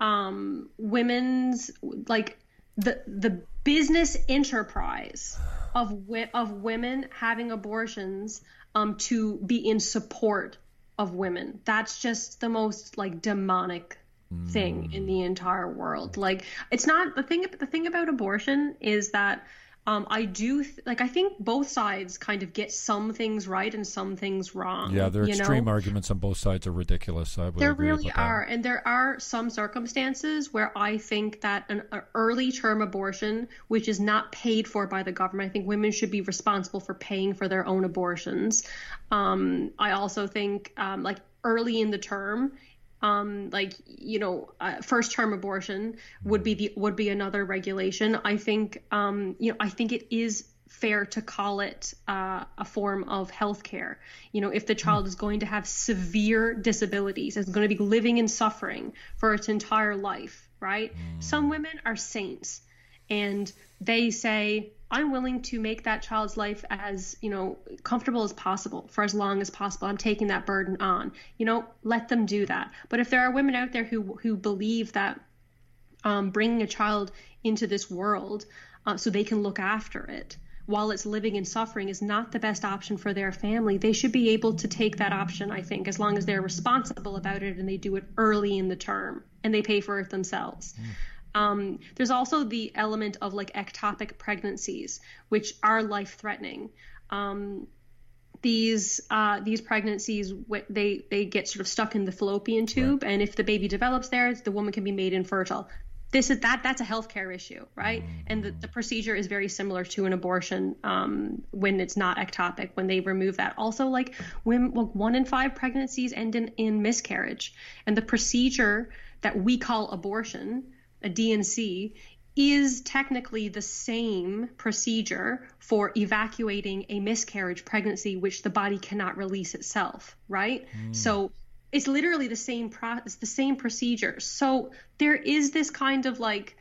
um, women's, like, the the business enterprise of wi- of women having abortions um, to be in support of women. That's just the most, like, demonic mm. thing in the entire world. Like, it's not, the thing, the thing about abortion is that Um, I do th- like I think both sides kind of get some things right and some things wrong. Yeah, their extreme know? arguments on both sides are ridiculous. I would there agree really with are, that. And there are some circumstances where I think that an, an early term abortion, which is not paid for by the government, I think women should be responsible for paying for their own abortions. Um, I also think um, like early in the term. Um, like, you know, uh, first term abortion would be the, would be another regulation. I think, um, you know, I think it is fair to call it uh, a form of health care. You know, if the child is going to have severe disabilities, is going to be living in suffering for its entire life, right? Some women are saints and they say, I'm willing to make that child's life as, you know, comfortable as possible for as long as possible. I'm taking that burden on, you know, let them do that. But if there are women out there who who believe that um, bringing a child into this world uh, so they can look after it while it's living and suffering is not the best option for their family, they should be able to take that option, I think, as long as they're responsible about it and they do it early in the term and they pay for it themselves. Mm. Um, there's also the element of like ectopic pregnancies, which are life-threatening. Um, these uh, these pregnancies, they they get sort of stuck in the fallopian tube, right. And if the baby develops there, the woman can be made infertile. This is that that's a healthcare issue, right? Mm-hmm. And the, the procedure is very similar to an abortion um, when it's not ectopic, when they remove that. Also, like women, well, one in five pregnancies end in, in miscarriage, and the procedure that we call abortion, a D and C, is technically the same procedure for evacuating a miscarriage pregnancy, which the body cannot release itself, right? Mm. So it's literally the same pro- it's the same procedure. So there is this kind of like,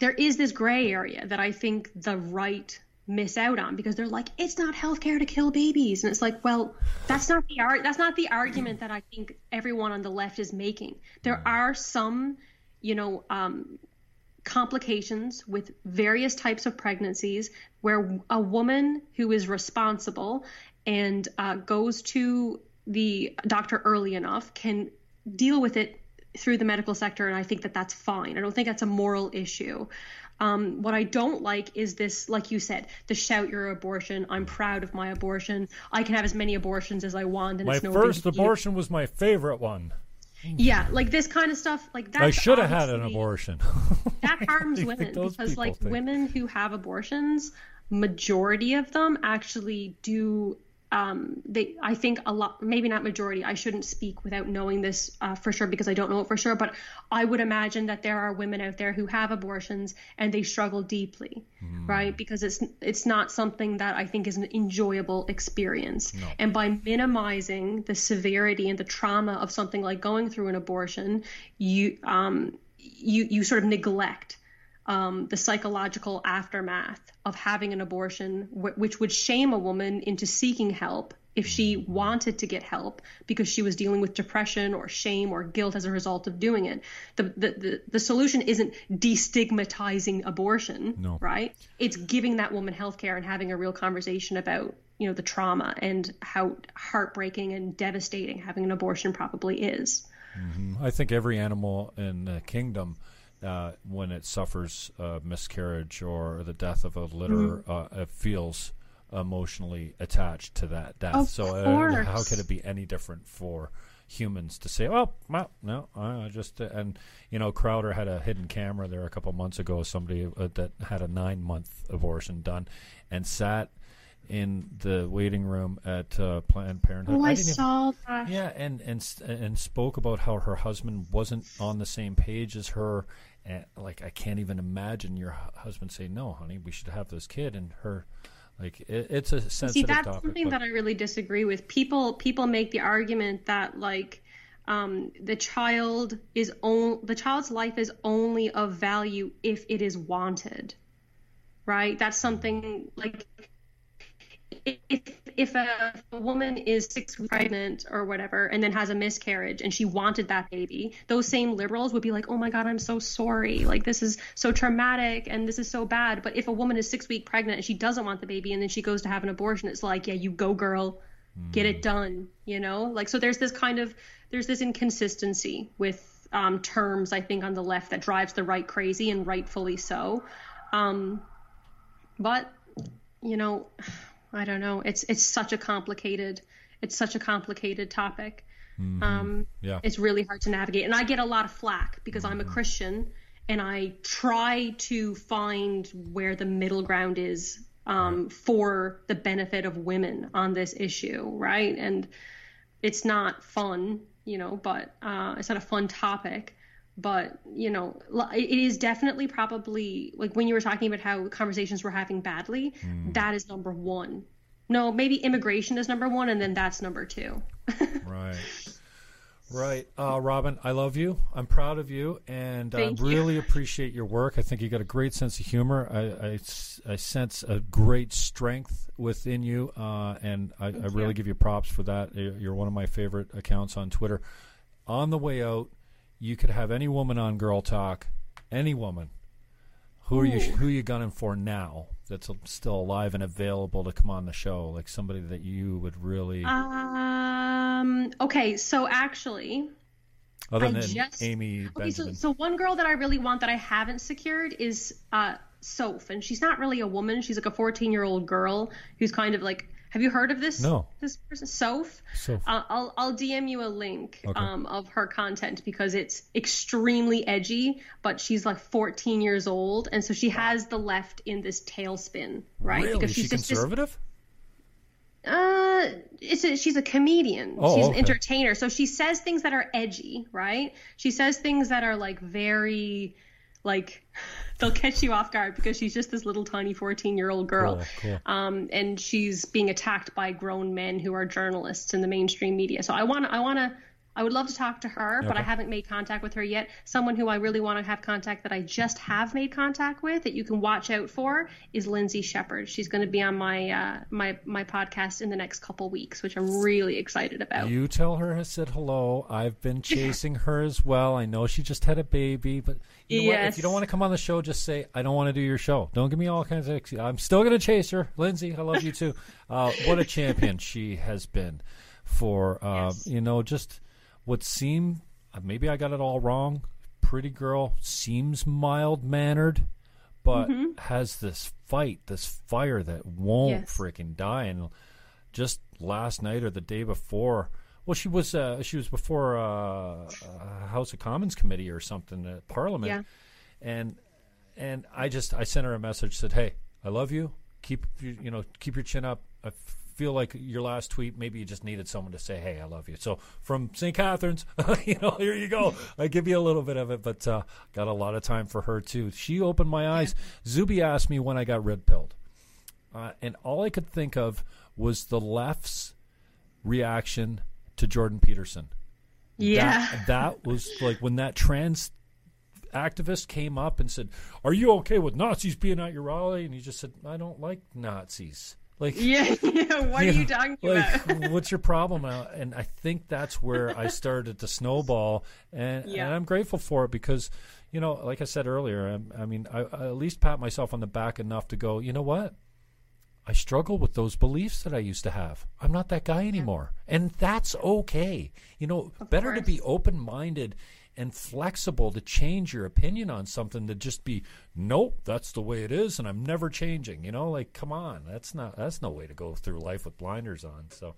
there is this gray area that I think the right miss out on, because they're like, it's not healthcare to kill babies. And it's like, well, that's not the art. That's not the argument that I think everyone on the left is making. There are some, you know, um, complications with various types of pregnancies where a woman who is responsible and uh, goes to the doctor early enough can deal with it through the medical sector. And I think that that's fine. I don't think that's a moral issue. Um, what I don't like is this, like you said, the shout your abortion. I'm proud of my abortion. I can have as many abortions as I want. And my it's no first abortion was my favorite one. Yeah, like this kind of stuff. Like that. I should have had an abortion. That harms women because, like, think. women who have abortions, majority of them actually do. Um, they, I think a lot, maybe not majority, I shouldn't speak without knowing this uh, for sure because I don't know it for sure, but I would imagine that there are women out there who have abortions and they struggle deeply, mm. right? Because it's it's not something that I think is an enjoyable experience. No. And by minimizing the severity and the trauma of something like going through an abortion, you um you, you sort of neglect Um, the psychological aftermath of having an abortion, wh- which would shame a woman into seeking help if she wanted to get help because she was dealing with depression or shame or guilt as a result of doing it. The the, the, the solution isn't destigmatizing abortion, no. right? It's giving that woman health care and having a real conversation about, you know, the trauma and how heartbreaking and devastating having an abortion probably is. Mm-hmm. I think every animal in the kingdom Uh, when it suffers uh, miscarriage or the death of a litter, mm-hmm. uh, it feels emotionally attached to that death. Of so uh, how could it be any different for humans to say, "Oh, well, no, I just..." Uh, and you know, Crowder had a hidden camera there a couple months ago. Somebody uh, that had a nine-month abortion done and sat in the waiting room at uh, Planned Parenthood. Oh, I, I saw even, that. Yeah, and and and spoke about how her husband wasn't on the same page as her. And, like, I can't even imagine your husband saying, "No, honey, we should have this kid," and her, like, it, it's a sensitive topic. See, that's topic, something but... that I really disagree with. People people make the argument that, like, um, the child is on, the child's life is only of value if it is wanted, right? That's something like, if if a, if a woman is six weeks pregnant or whatever and then has a miscarriage and she wanted that baby, those same liberals would be like, "Oh my God, I'm so sorry. Like, this is so traumatic and this is so bad." But if a woman is six weeks pregnant and she doesn't want the baby and then she goes to have an abortion, it's like, "Yeah, you go, girl, get it done." You know, like, so there's this kind of, there's this inconsistency with um, terms, I think, on the left that drives the right crazy, and rightfully so. Um, but, you know, I don't know. It's it's such a complicated, it's such a complicated topic. Mm-hmm. Um, yeah. It's really hard to navigate. And I get a lot of flack because mm-hmm. I'm a Christian and I try to find where the middle ground is um, right. for the benefit of women on this issue, right? And it's not fun, you know, but uh, it's not a fun topic. But, you know, it is definitely probably, like, when you were talking about how conversations we're having badly, mm. that is number one. No, maybe immigration is number one, and then that's number two. Right. Right. Uh, Robin, I love you. I'm proud of you, and I uh, really appreciate your work. I think you got a great sense of humor. I, I, I sense a great strength within you, uh, and I, I really you. give you props for that. You're one of my favorite accounts on Twitter. On the way out, you could have any woman on Girl Talk, any woman. Who are you? Who are you gunning for now? That's still alive and available to come on the show, like somebody that you would really. Um. Okay, so actually, other than just... Amy Benjamin. Okay, so, so one girl that I really want that I haven't secured is uh, Soph, and she's not really a woman. She's like a fourteen-year-old girl who's kind of like... Have you heard of this? No. This person, Soph. Soph. Uh, I'll I'll D M you a link okay. um, of her content because it's extremely edgy. But she's like fourteen years old, and so she wow. has the left in this tailspin, right? Really? Because she's... Is she just conservative? Just, uh, it's a, she's a comedian. Oh, she's okay. an entertainer, so she says things that are edgy, right? She says things that are like very, like, they'll catch you off guard because she's just this little tiny fourteen-year-old girl. Cool, cool. Um, and she's being attacked by grown men who are journalists in the mainstream media. So I want to I want to I would love to talk to her, okay. but I haven't made contact with her yet. Someone who I really want to have contact that I just have made contact with that you can watch out for is Lindsay Shepherd. She's going to be on my uh, my my podcast in the next couple weeks, which I'm really excited about. You tell her I said hello. I've been chasing her as well. I know she just had a baby, but you know yes. what? If you don't want to come on the show, just say, I don't want to do your show. Don't give me all kinds of – I'm still going to chase her. Lindsay, I love you too. Uh, what a champion she has been for, uh, yes. you know, just – what seemed, maybe I got it all wrong, pretty girl, seems mild-mannered, but mm-hmm. has this fight, this fire that won't yes. freaking die. And just last night or the day before, well, she was uh, she was before uh, a House of Commons committee or something at Parliament. Yeah. And and I just, I sent her a message, said, hey, I love you. Keep, you know, keep your chin up. I feel like your last tweet, maybe you just needed someone to say, hey, I love you. So from Saint Catharines, you know, here you go. I give you a little bit of it, but uh, got a lot of time for her too. She opened my eyes. Zuby asked me when I got red-pilled. Uh, and all I could think of was the left's reaction to Jordan Peterson. Yeah. That, that was like when that trans activist came up and said, are you okay with Nazis being at your rally? And he just said, I don't like Nazis. Like, yeah, yeah, what are you, you talking like, about? What's your problem? And I think that's where I started to snowball. And, yeah. and I'm grateful for it because, you know, like I said earlier, I'm, I mean, I, I at least pat myself on the back enough to go, you know what? I struggle with those beliefs that I used to have. I'm not that guy anymore. Yeah. And that's okay. You know, of better course. To be open-minded and flexible to change your opinion on something to just be, nope, that's the way it is, and I'm never changing. You know, like, come on, that's not that's no way to go through life with blinders on. So,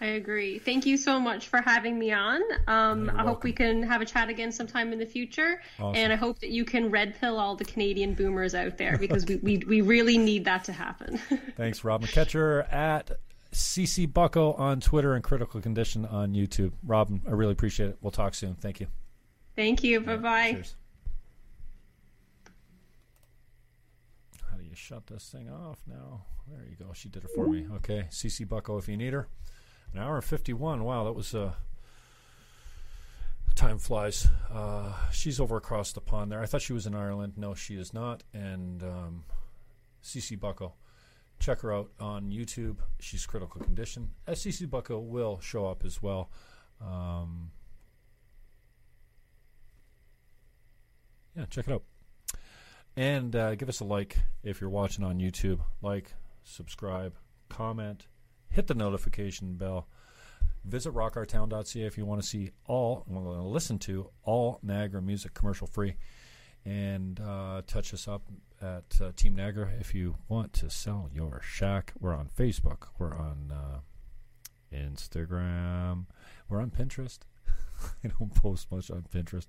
I agree. Thank you so much for having me on. Um, I welcome. Hope we can have a chat again sometime in the future, awesome. And I hope that you can red pill all the Canadian boomers out there because we, we we really need that to happen. Thanks, Rob McKetcher at C C Bucko on Twitter and Critical Condition on YouTube. Robin, I really appreciate it. We'll talk soon. Thank you. Thank you. Bye-bye. Cheers. How do you shut this thing off now? There you go. She did it for me. Okay. C C Bucko if you need her. An hour and fifty-one. Wow, that was... Uh, time flies. Uh, she's over across the pond there. I thought she was in Ireland. No, she is not. And um, C C Bucko. Check her out on YouTube. She's Critical Condition. As C C Bucko will show up as well. Um... Yeah, check it out. And uh, give us a like if you're watching on YouTube. Like, subscribe, comment, hit the notification bell. Visit rock our town dot c a if you want to see all, want to listen to all Niagara music commercial free. And uh, touch us up at uh, Team Niagara if you want to sell your shack. We're on Facebook. We're on uh, Instagram. We're on Pinterest. I don't post much on Pinterest.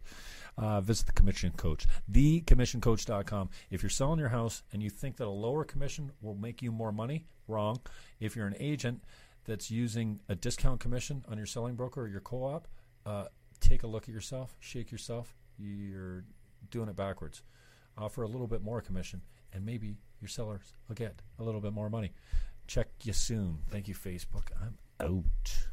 Uh, visit the Commission Coach, the commission coach dot com. If you're selling your house and you think that a lower commission will make you more money, wrong. If you're an agent that's using a discount commission on your selling broker or your co-op, uh, take a look at yourself, shake yourself. You're doing it backwards. Offer a little bit more commission, and maybe your sellers will get a little bit more money. Check you soon. Thank you, Facebook. I'm out.